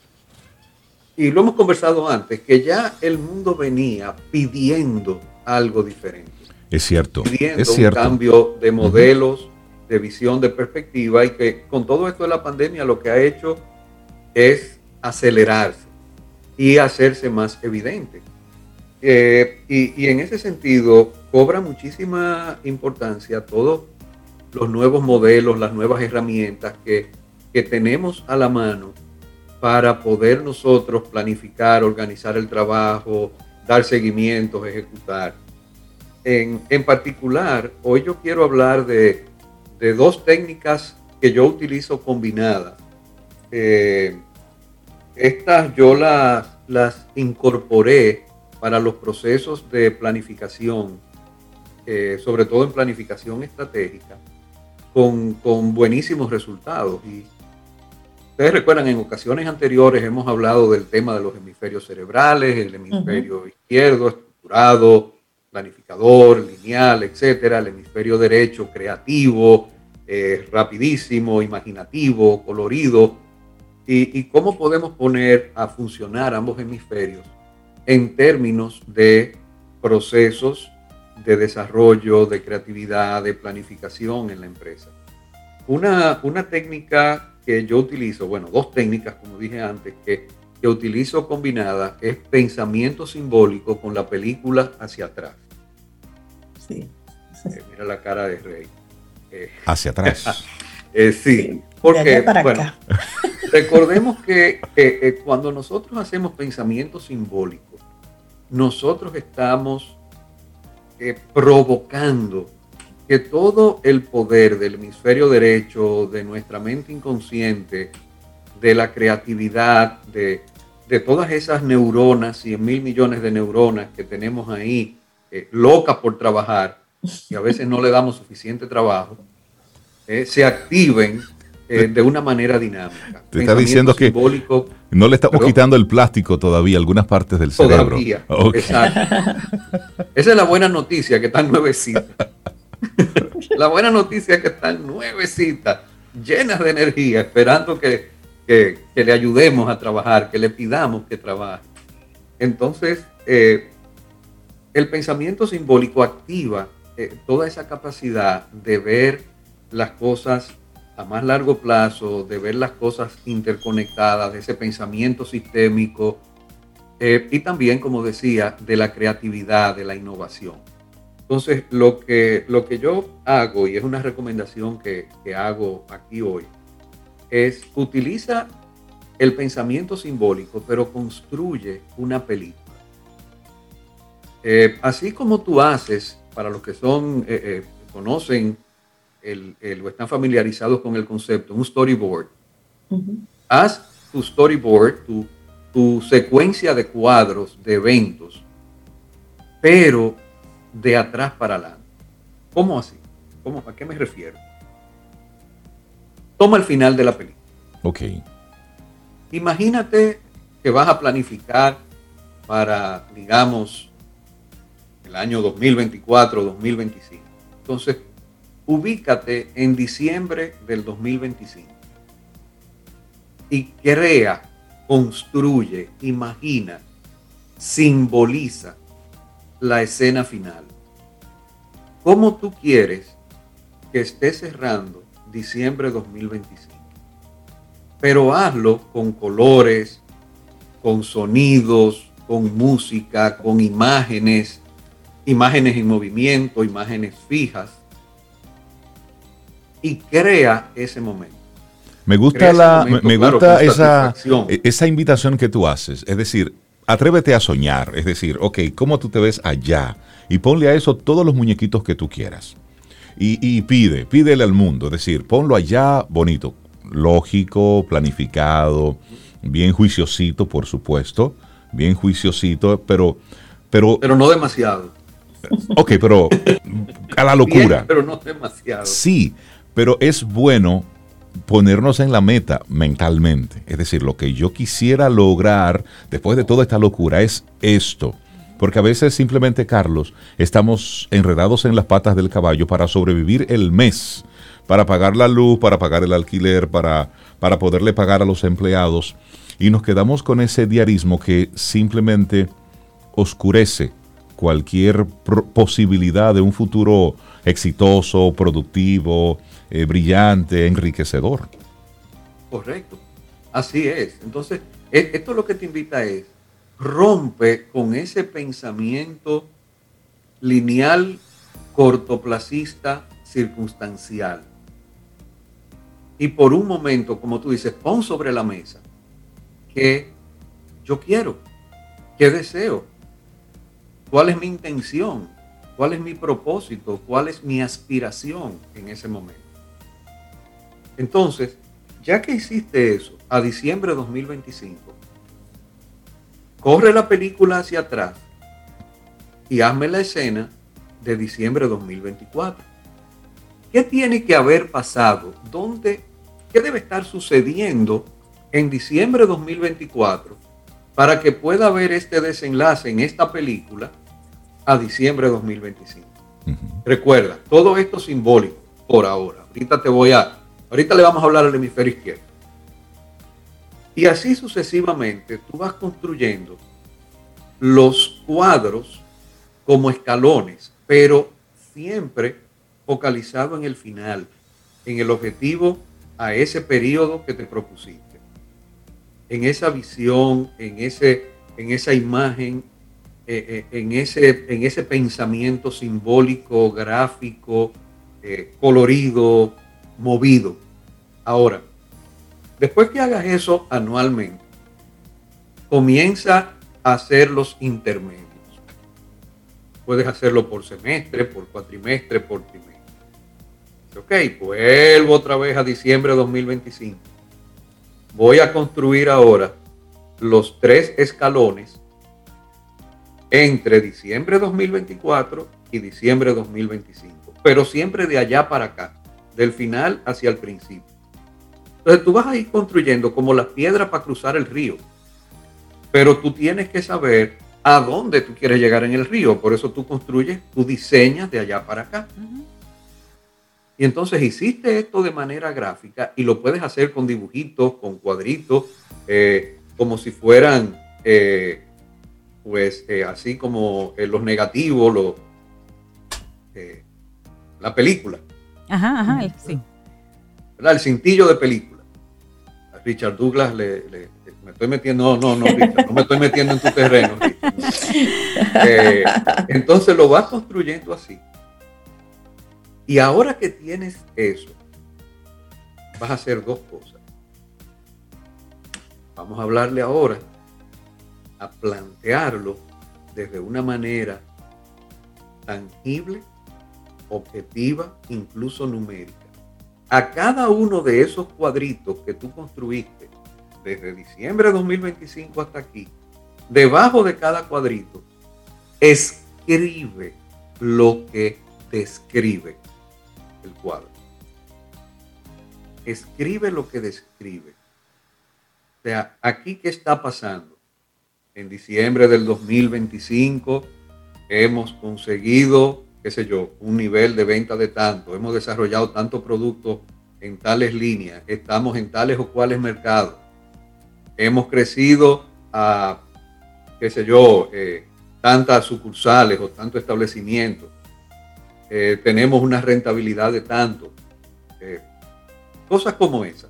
y lo hemos conversado antes, que ya el mundo venía pidiendo algo diferente. Es cierto. Pidiendo un cambio de modelos, uh-huh, de visión, de perspectiva, y que con todo esto de la pandemia lo que ha hecho es acelerarse y hacerse más evidente. Y en ese sentido cobra muchísima importancia todos los nuevos modelos, las nuevas herramientas que tenemos a la mano para poder nosotros planificar, organizar el trabajo, dar seguimientos, ejecutar. En particular, hoy yo quiero hablar de dos técnicas que yo utilizo combinadas. Estas yo las incorporé para los procesos de planificación, sobre todo en planificación estratégica, con buenísimos resultados. Y ustedes recuerdan, en ocasiones anteriores hemos hablado del tema de los hemisferios cerebrales, el hemisferio uh-huh izquierdo, estructurado, planificador, lineal, etcétera, el hemisferio derecho, creativo, rapidísimo, imaginativo, colorido, y cómo podemos poner a funcionar ambos hemisferios en términos de procesos de desarrollo, de creatividad, de planificación en la empresa. Una técnica que yo utilizo, bueno, dos técnicas, como dije antes, que utilizo combinada, es pensamiento simbólico con la película hacia atrás. Sí. Mira la cara de Rey. Hacia atrás. Sí, porque, bueno, acá. Recordemos que cuando nosotros hacemos pensamiento simbólico, nosotros estamos provocando que todo el poder del hemisferio derecho, de nuestra mente inconsciente, de la creatividad, de todas esas neuronas, 100,000 millones de neuronas que tenemos ahí, locas por trabajar, y a veces no le damos suficiente trabajo, se activen de una manera dinámica. Te está diciendo que no le estamos quitando el plástico todavía, algunas partes del cerebro. Todavía, okay. Exacto. Esa es la buena noticia, que está nuevecita. La buena noticia es que están nuevecitas, llenas de energía, esperando que le ayudemos a trabajar, que le pidamos que trabaje. Entonces, el pensamiento simbólico activa toda esa capacidad de ver las cosas a más largo plazo, de ver las cosas interconectadas, de ese pensamiento sistémico y también, como decía, de la creatividad, de la innovación. Entonces, lo que yo hago, y es una recomendación que hago aquí hoy, es utiliza el pensamiento simbólico, pero construye una película. Así como tú haces, para los que son conocen o están familiarizados con el concepto, un storyboard. Uh-huh. Haz tu storyboard, tu secuencia de cuadros, de eventos, pero de atrás para adelante. ¿Cómo así? ¿A qué me refiero? Toma el final de la película. Ok. Imagínate que vas a planificar para, digamos, el año 2024, 2025. Entonces, ubícate en diciembre del 2025 y crea, construye, imagina, simboliza la escena final. ¿Cómo tú quieres que esté cerrando diciembre 2025? Pero hazlo con colores, con sonidos, con música, con imágenes, imágenes en movimiento, imágenes fijas, y crea ese momento. Me gusta esa invitación que tú haces, es decir, atrévete a soñar, es decir, ok, ¿cómo tú te ves allá? Y ponle a eso todos los muñequitos que tú quieras. Y pídele al mundo, es decir, ponlo allá bonito, lógico, planificado, bien juiciosito, por supuesto, bien juiciosito, pero no demasiado. Ok, pero a la locura. Bien, pero no demasiado. Sí, pero es bueno ponernos en la meta mentalmente. Es decir, lo que yo quisiera lograr después de toda esta locura es esto. Porque a veces simplemente, Carlos, estamos enredados en las patas del caballo para sobrevivir el mes, para pagar la luz, para pagar el alquiler, para poderle pagar a los empleados. Y nos quedamos con ese diarismo que simplemente oscurece cualquier posibilidad de un futuro exitoso, productivo, brillante, enriquecedor. Correcto, así es. Entonces, esto es lo que te invita es, rompe con ese pensamiento lineal, cortoplacista, circunstancial. Y por un momento, como tú dices, pon sobre la mesa qué yo quiero, qué deseo, cuál es mi intención, cuál es mi propósito, cuál es mi aspiración en ese momento. Entonces, ya que hiciste eso, a diciembre de 2025, corre la película hacia atrás y hazme la escena de diciembre de 2024. ¿Qué tiene que haber pasado? ¿Qué debe estar sucediendo en diciembre de 2024 para que pueda haber este desenlace en esta película a diciembre de 2025? Uh-huh. Recuerda, todo esto simbólico por ahora. Ahorita le vamos a hablar al hemisferio izquierdo. Y así sucesivamente tú vas construyendo los cuadros como escalones, pero siempre focalizado en el final, en el objetivo a ese periodo que te propusiste, en esa visión, en esa imagen, en ese pensamiento simbólico, gráfico, colorido, movido. Ahora, después que hagas eso anualmente, comienza a hacer los intermedios. Puedes hacerlo por semestre, por cuatrimestre, por trimestre. Ok, vuelvo otra vez a diciembre de 2025. Voy a construir ahora los 3 escalones entre diciembre de 2024 y diciembre de 2025, pero siempre de allá para acá, del final hacia el principio. Entonces tú vas a ir construyendo como las piedras para cruzar el río, pero tú tienes que saber a dónde tú quieres llegar en el río, por eso tú diseñas de allá para acá. Uh-huh. Y entonces hiciste esto de manera gráfica y lo puedes hacer con dibujitos, con cuadritos, como si fueran, así como los negativos, la película. Ajá, ajá, sí. ¿Verdad? El cintillo de película. A Richard Douglas me estoy metiendo, no, Richard, no me estoy metiendo en tu terreno, Richard. Entonces lo vas construyendo así. Y ahora que tienes eso, vas a hacer dos cosas. Vamos a hablarle ahora, a plantearlo desde una manera tangible, objetiva, incluso numérica. A cada uno de esos cuadritos que tú construiste desde diciembre de 2025 hasta aquí, debajo de cada cuadrito, escribe lo que describe el cuadro. Escribe lo que describe. O sea, aquí qué está pasando. En diciembre del 2025 hemos conseguido, qué sé yo, un nivel de venta de tanto, hemos desarrollado tantos productos en tales líneas, estamos en tales o cuales mercados, hemos crecido a, qué sé yo, tantas sucursales o tanto establecimiento, tenemos una rentabilidad de tanto, cosas como esas,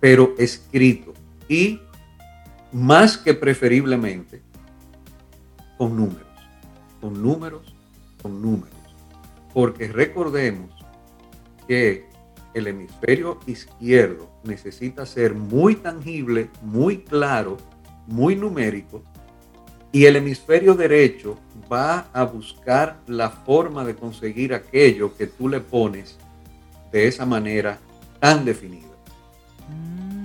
pero escrito y más que preferiblemente con números, porque recordemos que el hemisferio izquierdo necesita ser muy tangible, muy claro, muy numérico, y el hemisferio derecho va a buscar la forma de conseguir aquello que tú le pones de esa manera tan definida.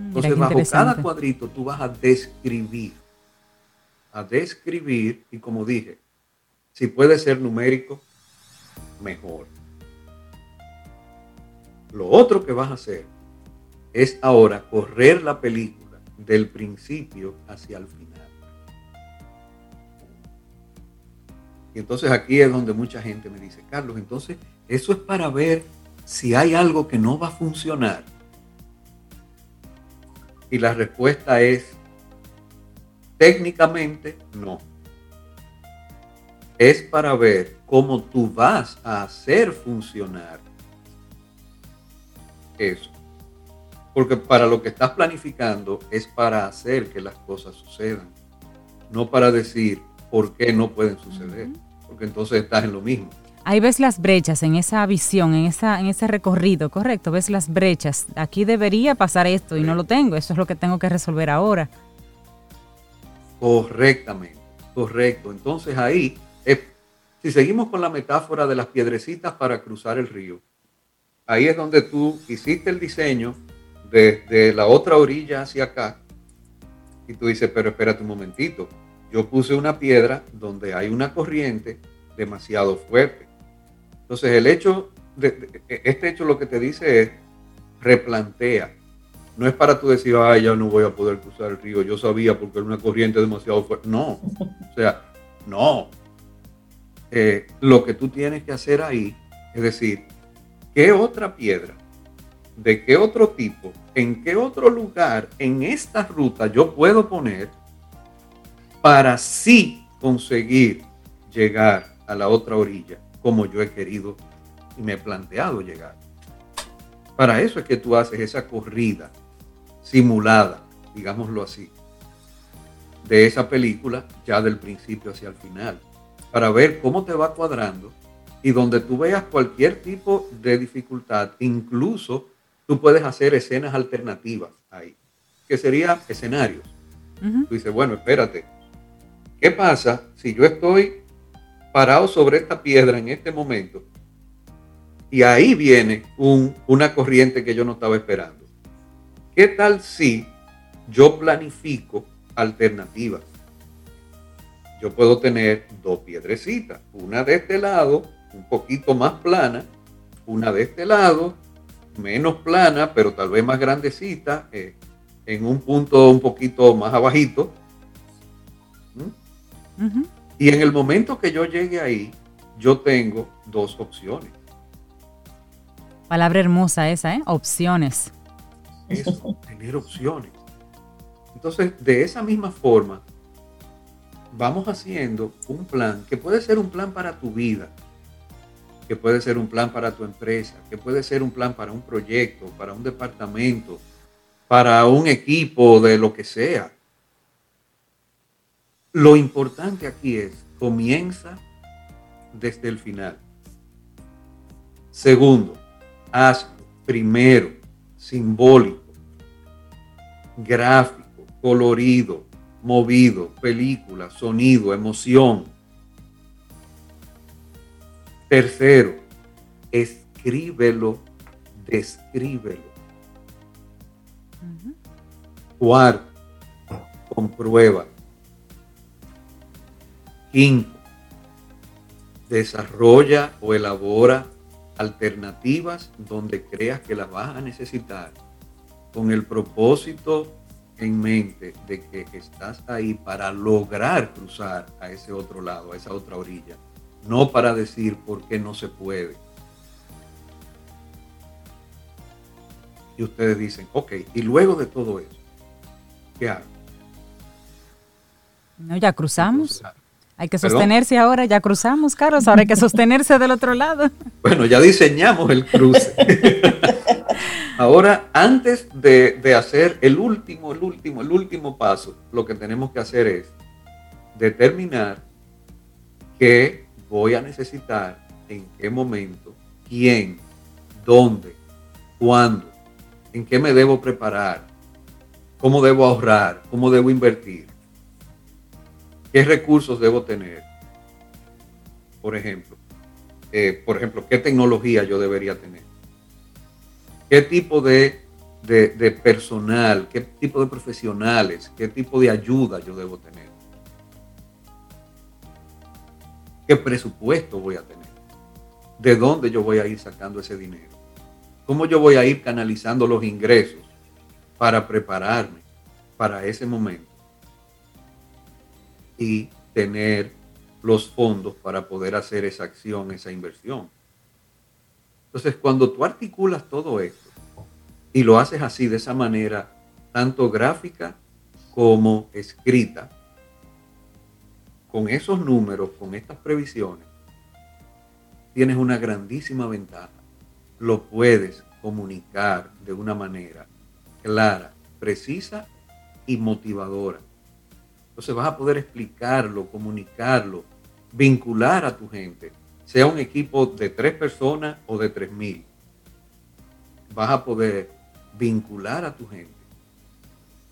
Entonces, bajo cada cuadrito tú vas a describir. Y como dije, si puede ser numérico, mejor. Lo otro que vas a hacer es ahora correr la película del principio hacia el final. Y entonces aquí es donde mucha gente me dice, Carlos, entonces eso es para ver si hay algo que no va a funcionar. Y la respuesta es, técnicamente no. Es para ver cómo tú vas a hacer funcionar eso. Porque para lo que estás planificando es para hacer que las cosas sucedan. No para decir por qué no pueden suceder. Porque entonces estás en lo mismo. Ahí ves las brechas en esa visión, en ese recorrido, correcto, ves las brechas. Aquí debería pasar esto y no lo tengo, eso es lo que tengo que resolver ahora. Correctamente, correcto. Entonces ahí, si seguimos con la metáfora de las piedrecitas para cruzar el río, ahí es donde tú hiciste el diseño desde la otra orilla hacia acá y tú dices, pero espérate un momentito, yo puse una piedra donde hay una corriente demasiado fuerte. Entonces, el hecho, este hecho lo que te dice es, replantea. No es para tú decir, ay, ya no voy a poder cruzar el río, yo sabía porque era una corriente demasiado fuerte. No, o sea, no. Lo que tú tienes que hacer ahí es decir, ¿qué otra piedra? ¿De qué otro tipo? ¿En qué otro lugar en esta ruta yo puedo poner para sí conseguir llegar a la otra orilla, como yo he querido y me he planteado llegar? Para eso es que tú haces esa corrida simulada, digámoslo así, de esa película ya del principio hacia el final, para ver cómo te va cuadrando y donde tú veas cualquier tipo de dificultad, incluso tú puedes hacer escenas alternativas ahí, que serían escenarios. Uh-huh. Tú dices, bueno, espérate, ¿qué pasa si yo estoy parado sobre esta piedra en este momento y ahí viene una corriente que yo no estaba esperando? ¿Qué tal si yo planifico alternativas? Yo puedo tener dos piedrecitas, una de este lado, un poquito más plana, una de este lado, menos plana, pero tal vez más grandecita, en un punto un poquito más abajito. ¿Mm? Uh-huh. Y en el momento que yo llegue ahí, yo tengo dos opciones. Palabra hermosa esa, ¿eh? Opciones. Eso, tener opciones. Entonces, de esa misma forma, vamos haciendo un plan, que puede ser un plan para tu vida, que puede ser un plan para tu empresa, que puede ser un plan para un proyecto, para un departamento, para un equipo de lo que sea. Lo importante aquí es, comienza desde el final. Segundo, hazlo primero, simbólico, gráfico, colorido, movido, película, sonido, emoción. Tercero, escríbelo, descríbelo. Uh-huh. Cuarto, comprueba. Quinto, desarrolla o elabora alternativas donde creas que las vas a necesitar, con el propósito en mente de que estás ahí para lograr cruzar a ese otro lado, a esa otra orilla. No para decir por qué no se puede. Y ustedes dicen, ok, y luego de todo eso, ¿qué hago? No, ya cruzamos. Hay que sostenerse. ¿Perdón? Ahora, ya cruzamos, Carlos, ahora hay que sostenerse del otro lado. Bueno, ya diseñamos el cruce. Ahora, antes de hacer el último paso, lo que tenemos que hacer es determinar qué voy a necesitar, en qué momento, quién, dónde, cuándo, en qué me debo preparar, cómo debo ahorrar, cómo debo invertir, qué recursos debo tener. Por ejemplo, qué tecnología yo debería tener, qué tipo de personal, qué tipo de profesionales, qué tipo de ayuda yo debo tener. ¿Qué presupuesto voy a tener? ¿De dónde yo voy a ir sacando ese dinero? ¿Cómo yo voy a ir canalizando los ingresos para prepararme para ese momento? Y tener los fondos para poder hacer esa acción, esa inversión. Entonces, cuando tú articulas todo esto y lo haces así, de esa manera, tanto gráfica como escrita, con esos números, con estas previsiones, tienes una grandísima ventaja. Lo puedes comunicar de una manera clara, precisa y motivadora. Entonces vas a poder explicarlo, comunicarlo, vincular a tu gente, sea un equipo de 3 personas o de 3,000. Vas a poder vincular a tu gente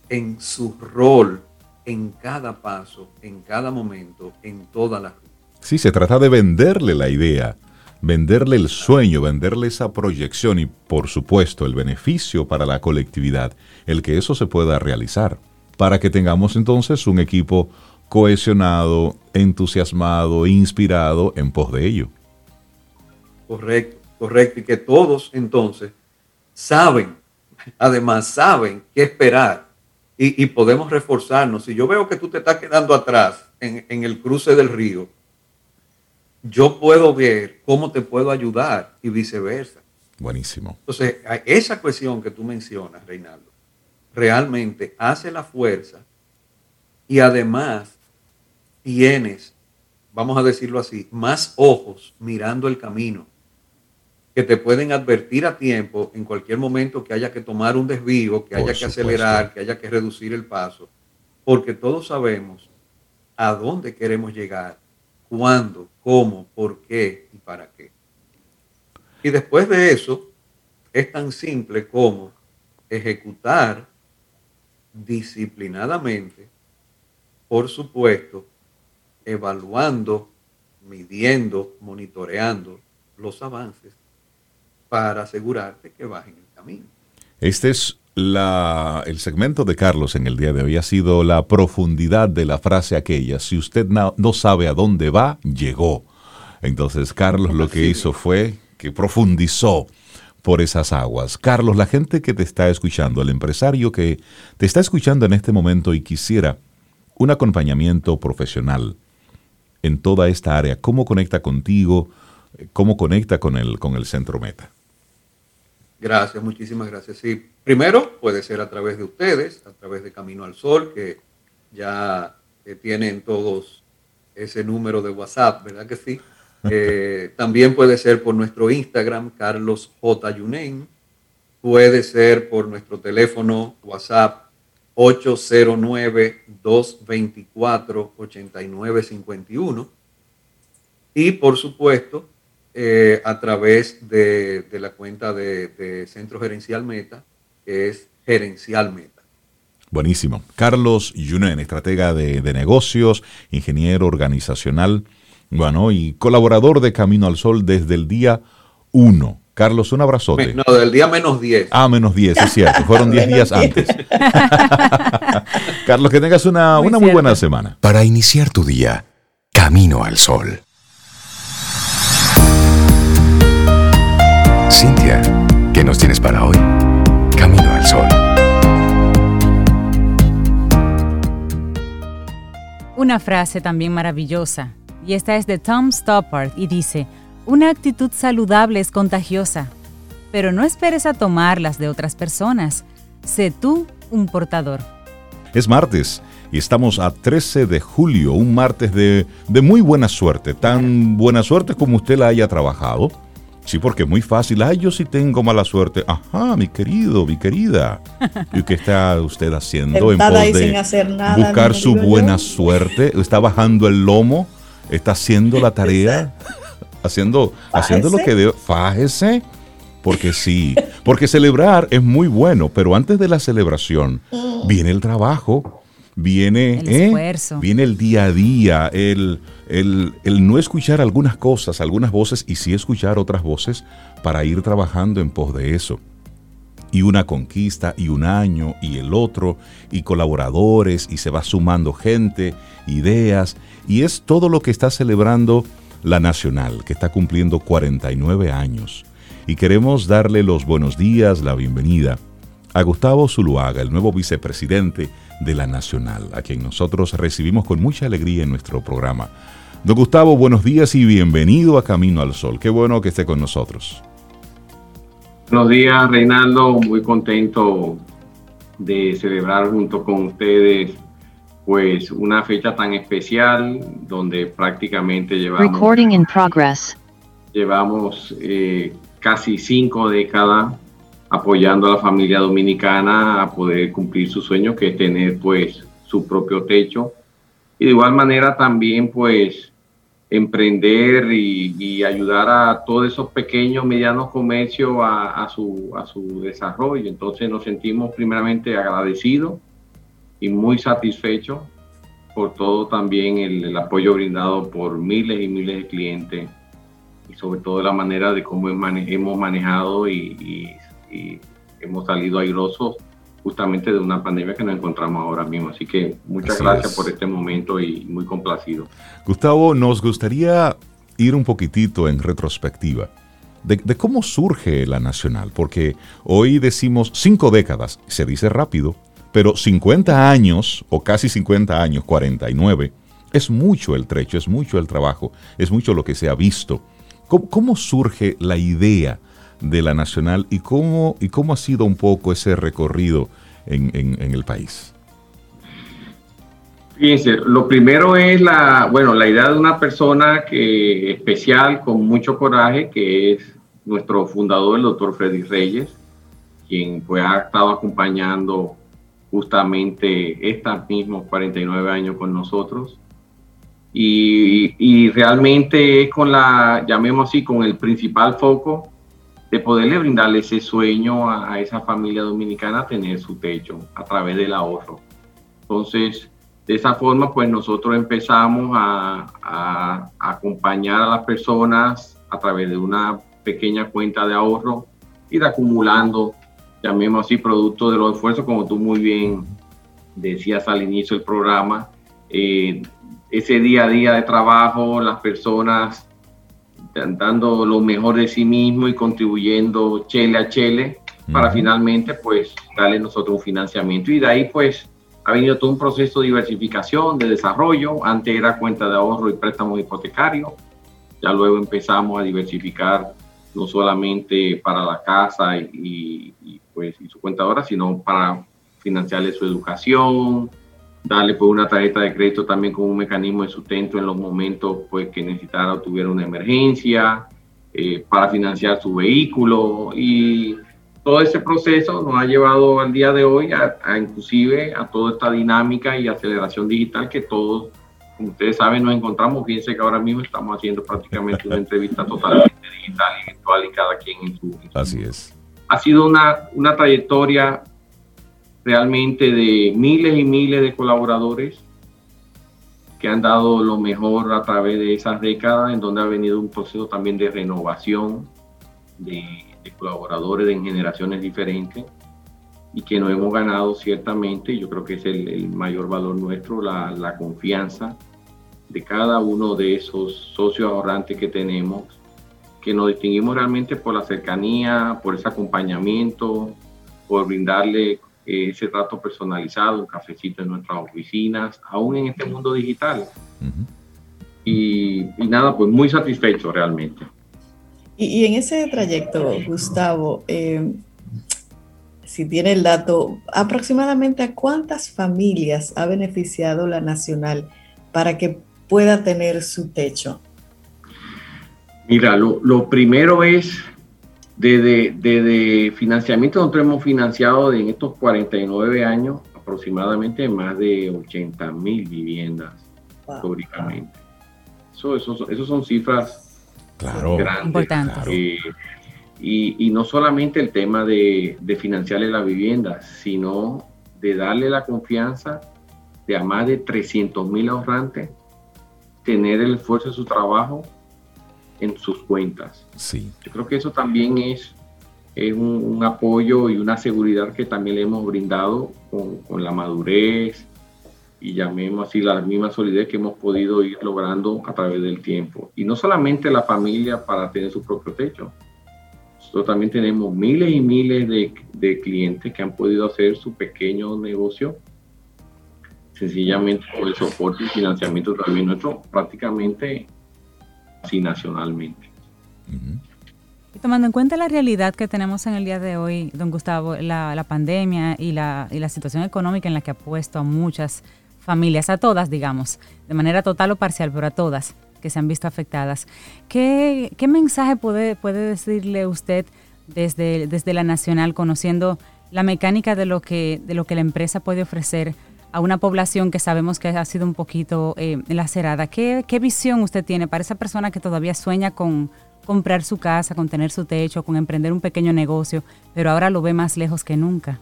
en su rol, en cada paso, en cada momento, en toda la ruta. Sí, se trata de venderle la idea, venderle el sueño, venderle esa proyección y, por supuesto, el beneficio para la colectividad, el que eso se pueda realizar, para que tengamos entonces un equipo cohesionado, entusiasmado, inspirado en pos de ello. Correcto. Y que todos entonces saben qué esperar. Y podemos reforzarnos. Si yo veo que tú te estás quedando atrás en el cruce del río, yo puedo ver cómo te puedo ayudar y viceversa. Buenísimo. Entonces, esa cuestión que tú mencionas, Reinaldo, realmente hace la fuerza y además tienes, vamos a decirlo así, más ojos mirando el camino que te pueden advertir a tiempo en cualquier momento que haya que tomar un desvío, que haya que acelerar, que haya que reducir el paso, porque todos sabemos a dónde queremos llegar, cuándo, cómo, por qué y para qué. Y después de eso, es tan simple como ejecutar disciplinadamente, por supuesto, evaluando, midiendo, monitoreando los avances, para asegurarte que vas en el camino. Este es el segmento de Carlos en el día de hoy. Ha sido la profundidad de la frase aquella. Si usted no sabe a dónde va, llegó. Entonces, Carlos lo que hizo fue que profundizó por esas aguas. Carlos, la gente que te está escuchando, el empresario que te está escuchando en este momento y quisiera un acompañamiento profesional en toda esta área, ¿cómo conecta contigo? ¿Cómo conecta con el Centro Meta? Gracias, muchísimas gracias. Sí, primero puede ser a través de ustedes, a través de Camino al Sol, que ya tienen todos ese número de WhatsApp, ¿verdad que sí? También puede ser por nuestro Instagram, Carlos J. Yunén. Puede ser por nuestro teléfono WhatsApp 809-224-8951. Y, por supuesto, a través de la cuenta de Centro Gerencial Meta, que es Gerencial Meta. Buenísimo. Carlos Yunén, estratega de negocios, ingeniero organizacional, bueno, y colaborador de Camino al Sol desde el día 1. Carlos, un abrazote. No, del día menos 10. Ah, menos 10, es cierto. Fueron 10 días antes. Carlos, que tengas una muy buena semana. Para iniciar tu día, Camino al Sol. Cintia, ¿qué nos tienes para hoy? Camino al Sol. Una frase también maravillosa, y esta es de Tom Stoppard, y dice: una actitud saludable es contagiosa, pero no esperes a tomarlas de otras personas. Sé tú un portador. Es martes y estamos a 13 de julio, un martes de muy buena suerte, tan buena suerte como usted la haya trabajado. Sí, porque es muy fácil. Ay, yo sí tengo mala suerte. Ajá, mi querido, mi querida. ¿Y qué está usted haciendo en pos de hacer nada, buscar su buena suerte? ¿Está bajando el lomo? ¿Está haciendo la tarea? Haciendo lo que debe. Fájese, porque sí. Porque celebrar es muy bueno, pero antes de la celebración viene el trabajo, viene el esfuerzo, viene el día a día, el no escuchar algunas cosas, algunas voces, y sí escuchar otras voces para ir trabajando en pos de eso. Y una conquista, y un año, y el otro, y colaboradores, y se va sumando gente, ideas, y es todo lo que está celebrando la Nacional, que está cumpliendo 49 años. Y queremos darle los buenos días, la bienvenida a Gustavo Zuluaga, el nuevo vicepresidente de la Nacional, a quien nosotros recibimos con mucha alegría en nuestro programa. Don Gustavo, buenos días y bienvenido a Camino al Sol. Qué bueno que esté con nosotros. Buenos días, Reinaldo. Muy contento de celebrar junto con ustedes pues una fecha tan especial, donde prácticamente llevamos casi 5 décadas apoyando a la familia dominicana a poder cumplir su sueño, que es tener pues su propio techo, y de igual manera también pues emprender y ayudar a todos esos pequeños, medianos comercios a su desarrollo. Entonces nos sentimos primeramente agradecidos y muy satisfechos por todo también el apoyo brindado por miles y miles de clientes, y sobre todo la manera de cómo hemos manejado y hemos salido airosos justamente de una pandemia que nos encontramos ahora mismo. Así que muchas gracias por este momento y muy complacido. Gustavo, nos gustaría ir un poquitito en retrospectiva de cómo surge la Nacional, porque hoy decimos 5 décadas, se dice rápido, pero 50 años, o casi 50 años, 49, es mucho el trecho, es mucho el trabajo, es mucho lo que se ha visto. ¿Cómo surge la idea de la Nacional y cómo ha sido un poco ese recorrido en el país? Fíjense, lo primero es la idea de una persona especial, con mucho coraje, que es nuestro fundador, el doctor Freddy Reyes, quien pues ha estado acompañando justamente estos mismos 49 años con nosotros. Y realmente es con llamemos así, con el principal foco de poderle brindarle ese sueño a esa familia dominicana, tener su techo a través del ahorro. Entonces, de esa forma, pues nosotros empezamos a acompañar a las personas a través de una pequeña cuenta de ahorro, ir acumulando, llamemos así, producto de los esfuerzos, como tú muy bien decías al inicio del programa. Ese día a día de trabajo, las personas dando lo mejor de sí mismo y contribuyendo chele a chele para finalmente pues darle nosotros un financiamiento. Y de ahí pues ha venido todo un proceso de diversificación, de desarrollo. Antes era cuenta de ahorro y préstamos hipotecarios. Ya luego empezamos a diversificar no solamente para la casa y su cuenta ahora, sino para financiarle su educación, darle pues una tarjeta de crédito también con un mecanismo de sustento en los momentos pues que necesitara o tuviera una emergencia, para financiar su vehículo, y todo ese proceso nos ha llevado al día de hoy a inclusive a toda esta dinámica y aceleración digital que todos, como ustedes saben, nos encontramos. Fíjense que ahora mismo estamos haciendo prácticamente una entrevista totalmente digital y virtual, y cada quien en su... Así es. Ha sido una trayectoria realmente de miles y miles de colaboradores que han dado lo mejor a través de esas décadas, en donde ha venido un proceso también de renovación de colaboradores en generaciones diferentes, y que nos hemos ganado ciertamente, yo creo que es el mayor valor nuestro, la confianza de cada uno de esos socios ahorrantes que tenemos, que nos distinguimos realmente por la cercanía, por ese acompañamiento, por brindarle ese trato personalizado, un cafecito en nuestras oficinas, aún en este mundo digital. Uh-huh. Y nada, pues muy satisfecho realmente. Y en ese trayecto, Gustavo, si tiene el dato, aproximadamente a cuántas familias ha beneficiado la Nacional para que pueda tener su techo. Mira, lo primero es, desde financiamiento, nosotros hemos financiado en estos 49 años aproximadamente más de 80,000 viviendas públicamente. Wow. Eso son cifras... Claro, importante. Claro. Y no solamente el tema de financiarle la vivienda, sino de darle la confianza de a más de 300,000 ahorrantes tener el esfuerzo de su trabajo en sus cuentas. Sí. Yo creo que eso también es un apoyo y una seguridad que también le hemos brindado con la madurez y llamemos así la misma solidez que hemos podido ir logrando a través del tiempo. Y no solamente la familia para tener su propio techo. Nosotros también tenemos miles y miles de clientes que han podido hacer su pequeño negocio sencillamente con el soporte y financiamiento también nuestro, prácticamente así nacionalmente. Uh-huh. Y tomando en cuenta la realidad que tenemos en el día de hoy, don Gustavo, la pandemia y la situación económica en la que ha puesto a muchas familias, a todas, digamos, de manera total o parcial, pero a todas que se han visto afectadas. ¿Qué mensaje puede decirle usted desde la Nacional, conociendo la mecánica de lo que la empresa puede ofrecer a una población que sabemos que ha sido un poquito lacerada? ¿Qué visión usted tiene para esa persona que todavía sueña con comprar su casa, con tener su techo, con emprender un pequeño negocio, pero ahora lo ve más lejos que nunca?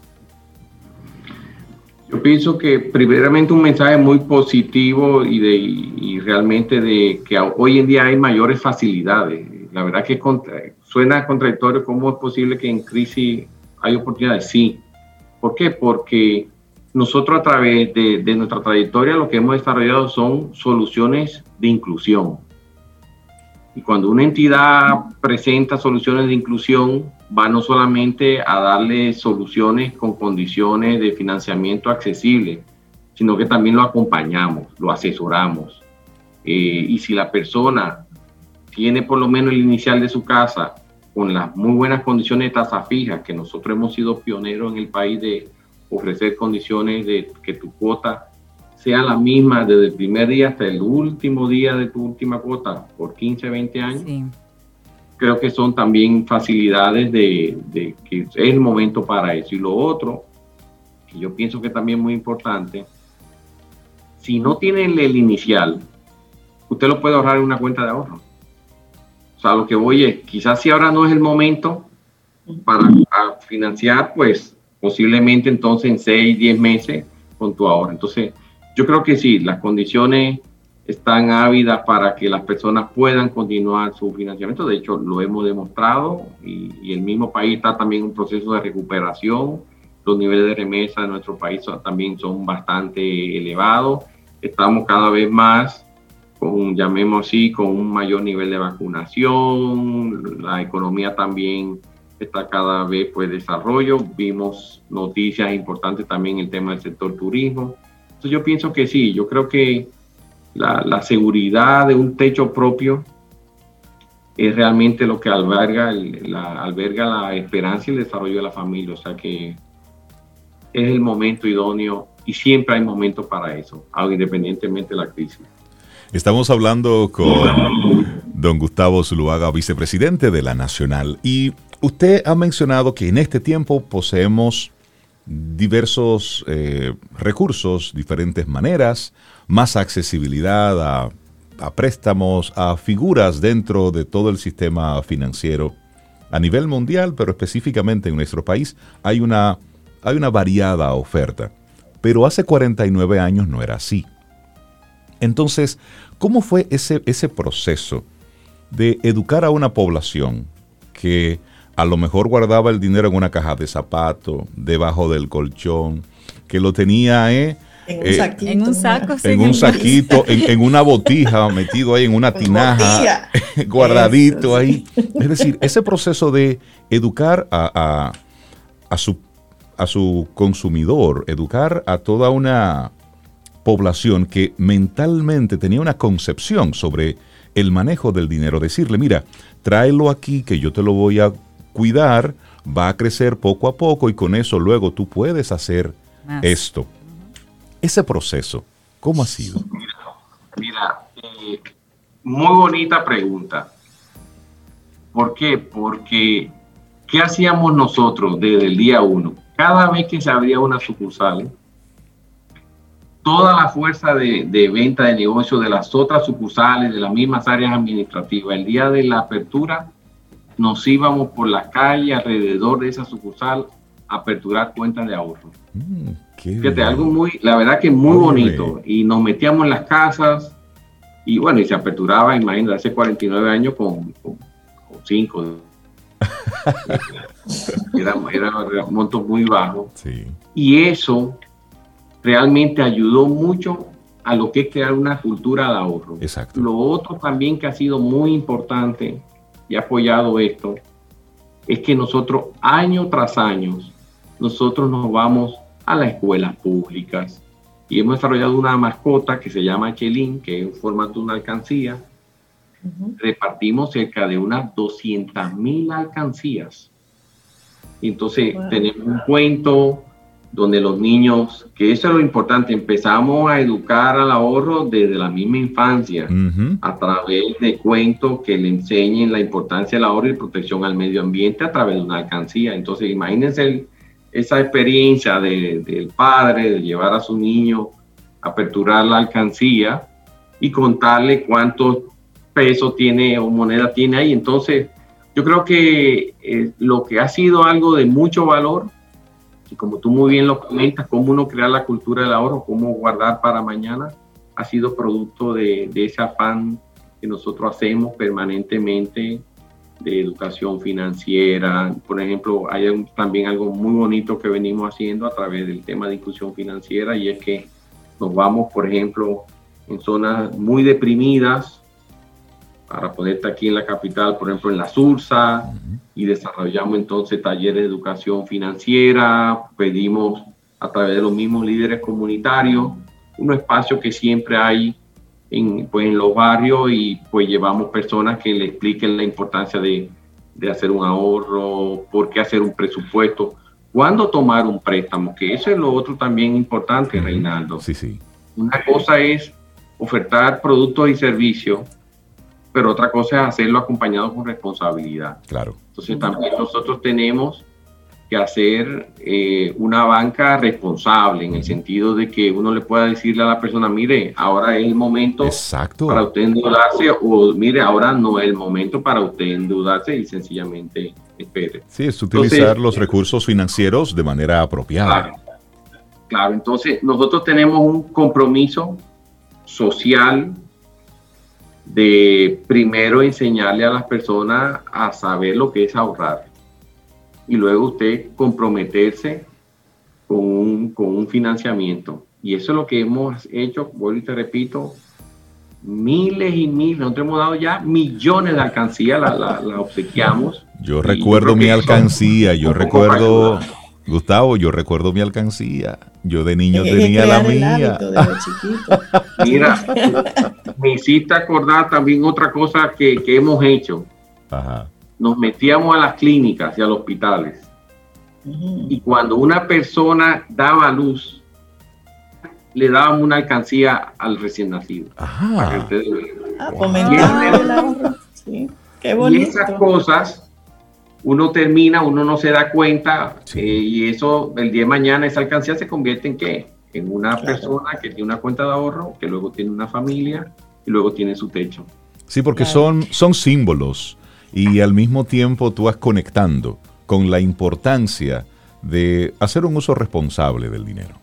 Yo pienso que primeramente un mensaje muy positivo y realmente de que hoy en día hay mayores facilidades. La verdad que suena contradictorio, ¿cómo es posible que en crisis hay oportunidades? Sí. ¿Por qué? Porque nosotros a través de nuestra trayectoria lo que hemos desarrollado son soluciones de inclusión. Y cuando una entidad presenta soluciones de inclusión, va no solamente a darle soluciones con condiciones de financiamiento accesibles, sino que también lo acompañamos, lo asesoramos. Y si la persona tiene por lo menos el inicial de su casa con las muy buenas condiciones de tasa fija, que nosotros hemos sido pioneros en el país de ofrecer condiciones de que tu cuota sea la misma desde el primer día hasta el último día de tu última cuota por 15, 20 años. Sí. Creo que son también facilidades de que es el momento para eso. Y lo otro, que yo pienso que también es muy importante, si no tienen el inicial, usted lo puede ahorrar en una cuenta de ahorro. O sea, lo que voy es, quizás si ahora no es el momento para financiar, pues posiblemente entonces en 6, 10 meses con tu ahorro. Entonces, yo creo que sí, las condiciones están ávidas para que las personas puedan continuar su financiamiento. De hecho, lo hemos demostrado y el mismo país está también en un proceso de recuperación. Los niveles de remesa en nuestro país también son bastante elevados. Estamos cada vez más, llamemos así, con un mayor nivel de vacunación. La economía también está cada vez pues desarrollo. Vimos noticias importantes también en el tema del sector turismo. Entonces yo pienso que sí, yo creo que la seguridad de un techo propio es realmente lo que alberga la esperanza y el desarrollo de la familia. O sea que es el momento idóneo y siempre hay momentos para eso, independientemente de la crisis. Estamos hablando con don Gustavo Zuluaga, vicepresidente de la Nacional, y usted ha mencionado que en este tiempo poseemos diversos recursos, diferentes maneras, más accesibilidad a préstamos, a figuras dentro de todo el sistema financiero a nivel mundial, pero específicamente en nuestro país hay una variada oferta, pero hace 49 años no era así. Entonces, ¿cómo fue ese proceso de educar a una población que a lo mejor guardaba el dinero en una caja de zapatos, debajo del colchón, que lo tenía en un saquito, en una botija, metido ahí en una tinaja, guardadito ahí? Es decir, ese proceso de educar a su consumidor, educar a toda una población que mentalmente tenía una concepción sobre el manejo del dinero, decirle, mira, tráelo aquí que yo te lo voy a cuidar, va a crecer poco a poco y con eso luego tú puedes hacer esto. Ese proceso, ¿cómo ha sido? Mira, muy bonita pregunta. ¿Por qué? Porque ¿qué hacíamos nosotros desde el día uno? Cada vez que se abría una sucursal, toda la fuerza de venta de negocios de las otras sucursales, de las mismas áreas administrativas, el día de la apertura nos íbamos por la calle alrededor de esa sucursal a aperturar cuentas de ahorro. Fíjate, algo muy bonito. Y nos metíamos en las casas y se aperturaba, imagínate, hace 49 años con 5. Era un monto muy bajo. Sí. Y eso realmente ayudó mucho a lo que es crear una cultura de ahorro. Exacto. Lo otro también que ha sido muy importante y ha apoyado esto es que nosotros año tras año nos vamos a las escuelas públicas y hemos desarrollado una mascota que se llama Chelín, que es en formato de una alcancía. Uh-huh. Repartimos cerca de unas 200,000 alcancías. Entonces tenemos un cuento donde los niños, que eso es lo importante, empezamos a educar al ahorro desde la misma infancia, uh-huh, a través de cuentos que le enseñen la importancia del ahorro y protección al medio ambiente a través de una alcancía. Entonces imagínense esa experiencia del padre de llevar a su niño a aperturar la alcancía y contarle cuántos pesos tiene o moneda tiene ahí. Entonces yo creo que lo que ha sido algo de mucho valor, y como tú muy bien lo comentas, cómo uno crear la cultura del ahorro, cómo guardar para mañana, ha sido producto de ese afán que nosotros hacemos permanentemente de educación financiera. Por ejemplo, hay también algo muy bonito que venimos haciendo a través del tema de inclusión financiera, y es que nos vamos, por ejemplo, en zonas muy deprimidas, para ponerte aquí en la capital, por ejemplo, en la Sursa, y desarrollamos entonces talleres de educación financiera, pedimos a través de los mismos líderes comunitarios, un espacio que siempre hay en los barrios, y pues llevamos personas que le expliquen la importancia de hacer un ahorro, por qué hacer un presupuesto, cuándo tomar un préstamo, que eso es lo otro también importante, Reinaldo. Sí, sí. Una cosa es ofertar productos y servicios, pero otra cosa es hacerlo acompañado con responsabilidad. Claro. Entonces también nosotros tenemos que hacer una banca responsable, en el sentido de que uno le pueda decirle a la persona, mire, ahora es el momento, exacto, para usted endeudarse, o mire, ahora no es el momento para usted endeudarse y sencillamente espere. Sí, es utilizar los recursos financieros de manera apropiada. Claro, entonces nosotros tenemos un compromiso social de primero enseñarle a las personas a saber lo que es ahorrar, y luego usted comprometerse con un financiamiento. Y eso es lo que hemos hecho, vuelvo y te repito, miles y miles. Nosotros hemos dado ya millones de alcancías, la obsequiamos. Yo recuerdo mi alcancía, Gustavo, yo recuerdo mi alcancía. Yo de niño tenía la mía. Mira, me hiciste acordar también otra cosa que hemos hecho. Ajá. Nos metíamos a las clínicas y a los hospitales. Uh-huh. Y cuando una persona daba luz, le daban una alcancía al recién nacido. Ajá. Para que ustedes... Ah, wow. Wow. Sí. Qué bonito. Y esas cosas... Uno termina, uno no se da cuenta, sí. Y eso, el día de mañana, esa alcancía se convierte en ¿qué? En una claro. persona que tiene una cuenta de ahorro, que luego tiene una familia, y luego tiene su techo. Sí, porque claro. son símbolos, y al mismo tiempo tú vas conectando con la importancia de hacer un uso responsable del dinero.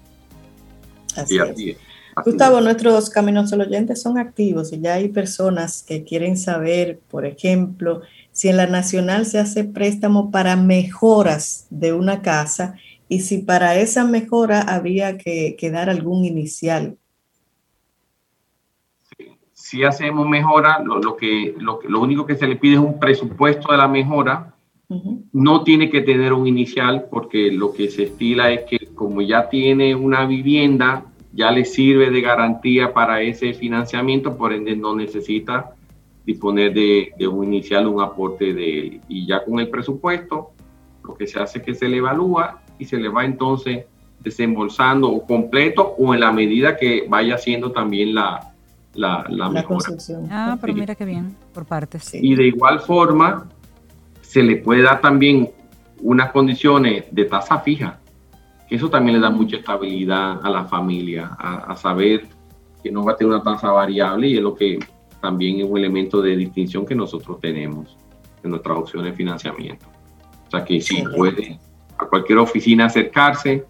Así es. Gustavo, nuestros Caminos al Oyentes son activos, y ya hay personas que quieren saber, por ejemplo... Si en la Nacional se hace préstamo para mejoras de una casa y si para esa mejora había que dar algún inicial. Si hacemos mejora, lo único que se le pide es un presupuesto de la mejora. Uh-huh. No tiene que tener un inicial porque lo que se estila es que como ya tiene una vivienda, ya le sirve de garantía para ese financiamiento, por ende no necesita disponer de un inicial, un aporte de él. Y ya con el presupuesto, lo que se hace es que se le evalúa y se le va entonces desembolsando o completo o en la medida que vaya haciendo también la mejora. Ah, pero mira qué bien, por partes. Sí. Y de igual forma, se le puede dar también unas condiciones de tasa fija, que eso también le da mucha estabilidad a la familia, a saber que no va a tener una tasa variable y es lo que... también es un elemento de distinción que nosotros tenemos en nuestras opciones de financiamiento. O sea que sí puede a cualquier oficina acercarse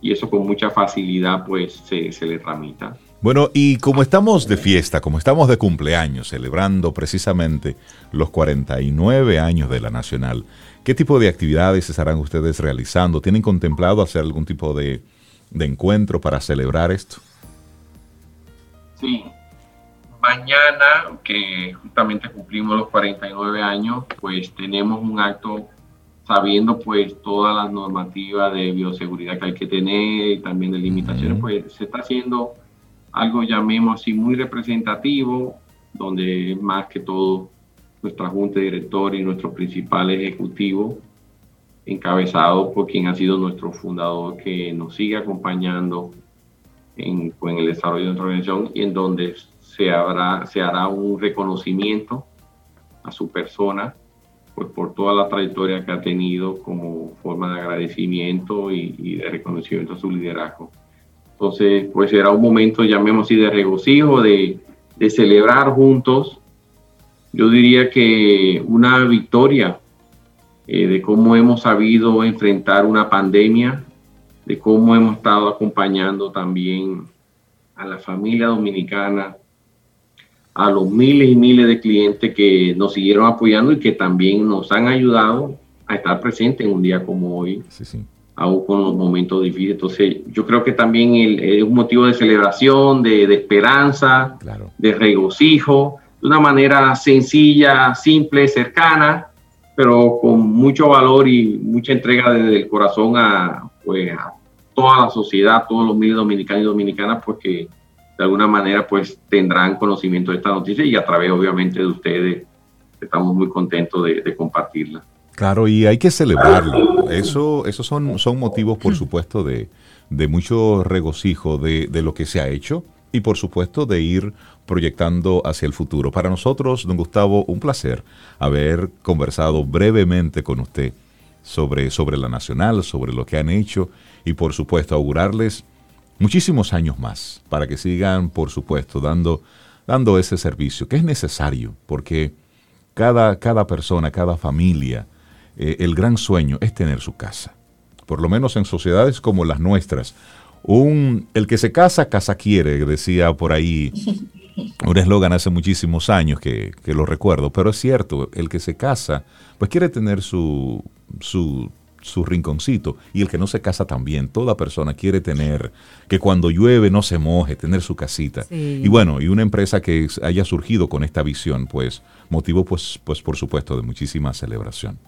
y eso con mucha facilidad pues se le tramita. Bueno, y como estamos de fiesta, como estamos de cumpleaños, celebrando precisamente los 49 años de la Nacional, ¿qué tipo de actividades estarán ustedes realizando? ¿Tienen contemplado hacer algún tipo de encuentro para celebrar esto? Sí. Mañana, que justamente cumplimos los 49 años, pues tenemos un acto sabiendo pues todas las normativas de bioseguridad que hay que tener y también de limitaciones, pues se está haciendo algo, llamemos así, muy representativo, donde más que todo nuestra junta de directores y nuestro principal ejecutivo, encabezado por quien ha sido nuestro fundador, que nos sigue acompañando en el desarrollo de nuestra organización y en donde... Se hará un reconocimiento a su persona pues, por toda la trayectoria que ha tenido como forma de agradecimiento y de reconocimiento a su liderazgo. Entonces, pues será un momento, llamemos así, de regocijo, de celebrar juntos. Yo diría que una victoria de cómo hemos sabido enfrentar una pandemia, de cómo hemos estado acompañando también a la familia dominicana, a los miles y miles de clientes que nos siguieron apoyando y que también nos han ayudado a estar presentes en un día como hoy, sí. Aún con los momentos difíciles. Entonces, yo creo que también es un motivo de celebración, de esperanza, claro. de regocijo, de una manera sencilla, simple, cercana, pero con mucho valor y mucha entrega desde el corazón a toda la sociedad, todos los miles de dominicanos y dominicanas, porque... de alguna manera pues tendrán conocimiento de esta noticia y a través obviamente de ustedes estamos muy contentos de compartirla. Claro, y hay que celebrarlo. Esos son motivos por supuesto de mucho regocijo de lo que se ha hecho y por supuesto de ir proyectando hacia el futuro. Para nosotros, don Gustavo, un placer haber conversado brevemente con usted sobre la Nacional, sobre lo que han hecho y por supuesto augurarles muchísimos años más para que sigan, por supuesto, dando ese servicio que es necesario porque cada persona, cada familia, el gran sueño es tener su casa. Por lo menos en sociedades como las nuestras, el que se casa, casa quiere, decía por ahí un eslogan hace muchísimos años que lo recuerdo, pero es cierto, el que se casa pues quiere tener su rinconcito, y el que no se casa también, toda persona quiere tener que cuando llueve no se moje, tener su casita, sí. Y bueno, y una empresa que haya surgido con esta visión, pues motivo pues por supuesto de muchísima celebración.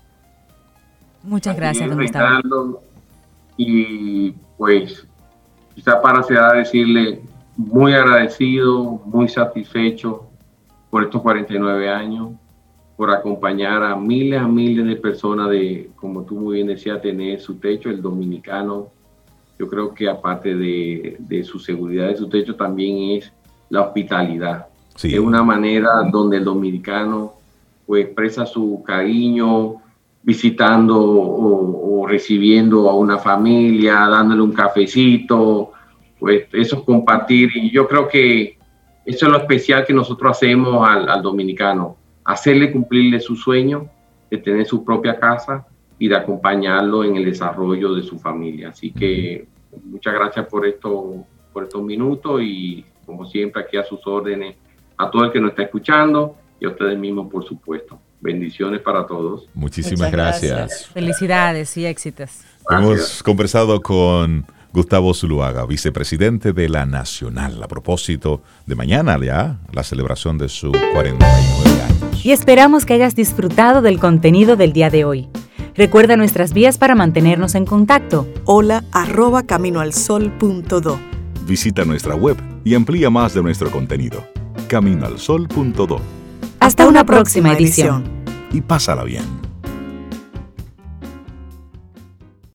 Muchas gracias, don Gustavo. Y pues quizá para cerrar decirle muy agradecido, muy satisfecho por estos 49 años, por acompañar a miles de personas de, como tú muy bien decías, tener su techo. El dominicano, yo creo que aparte de su seguridad, de su techo, también es la hospitalidad. Sí. Es una manera donde el dominicano pues expresa su cariño visitando o recibiendo a una familia, dándole un cafecito, pues eso es compartir. Y yo creo que eso es lo especial que nosotros hacemos al dominicano, hacerle cumplirle su sueño de tener su propia casa y de acompañarlo en el desarrollo de su familia. Así que muchas gracias por estos minutos y como siempre aquí a sus órdenes, a todo el que nos está escuchando y a ustedes mismos, por supuesto. Bendiciones para todos. Muchísimas gracias. Felicidades y éxitos. Gracias. Hemos conversado con Gustavo Zuluaga, vicepresidente de la Nacional, a propósito de mañana ya, la celebración de sus 49 años. Y esperamos que hayas disfrutado del contenido del día de hoy. Recuerda nuestras vías para mantenernos en contacto. hola@caminoalsol.do. Visita nuestra web y amplía más de nuestro contenido. caminoalsol.do. Hasta una próxima edición. Y pásala bien.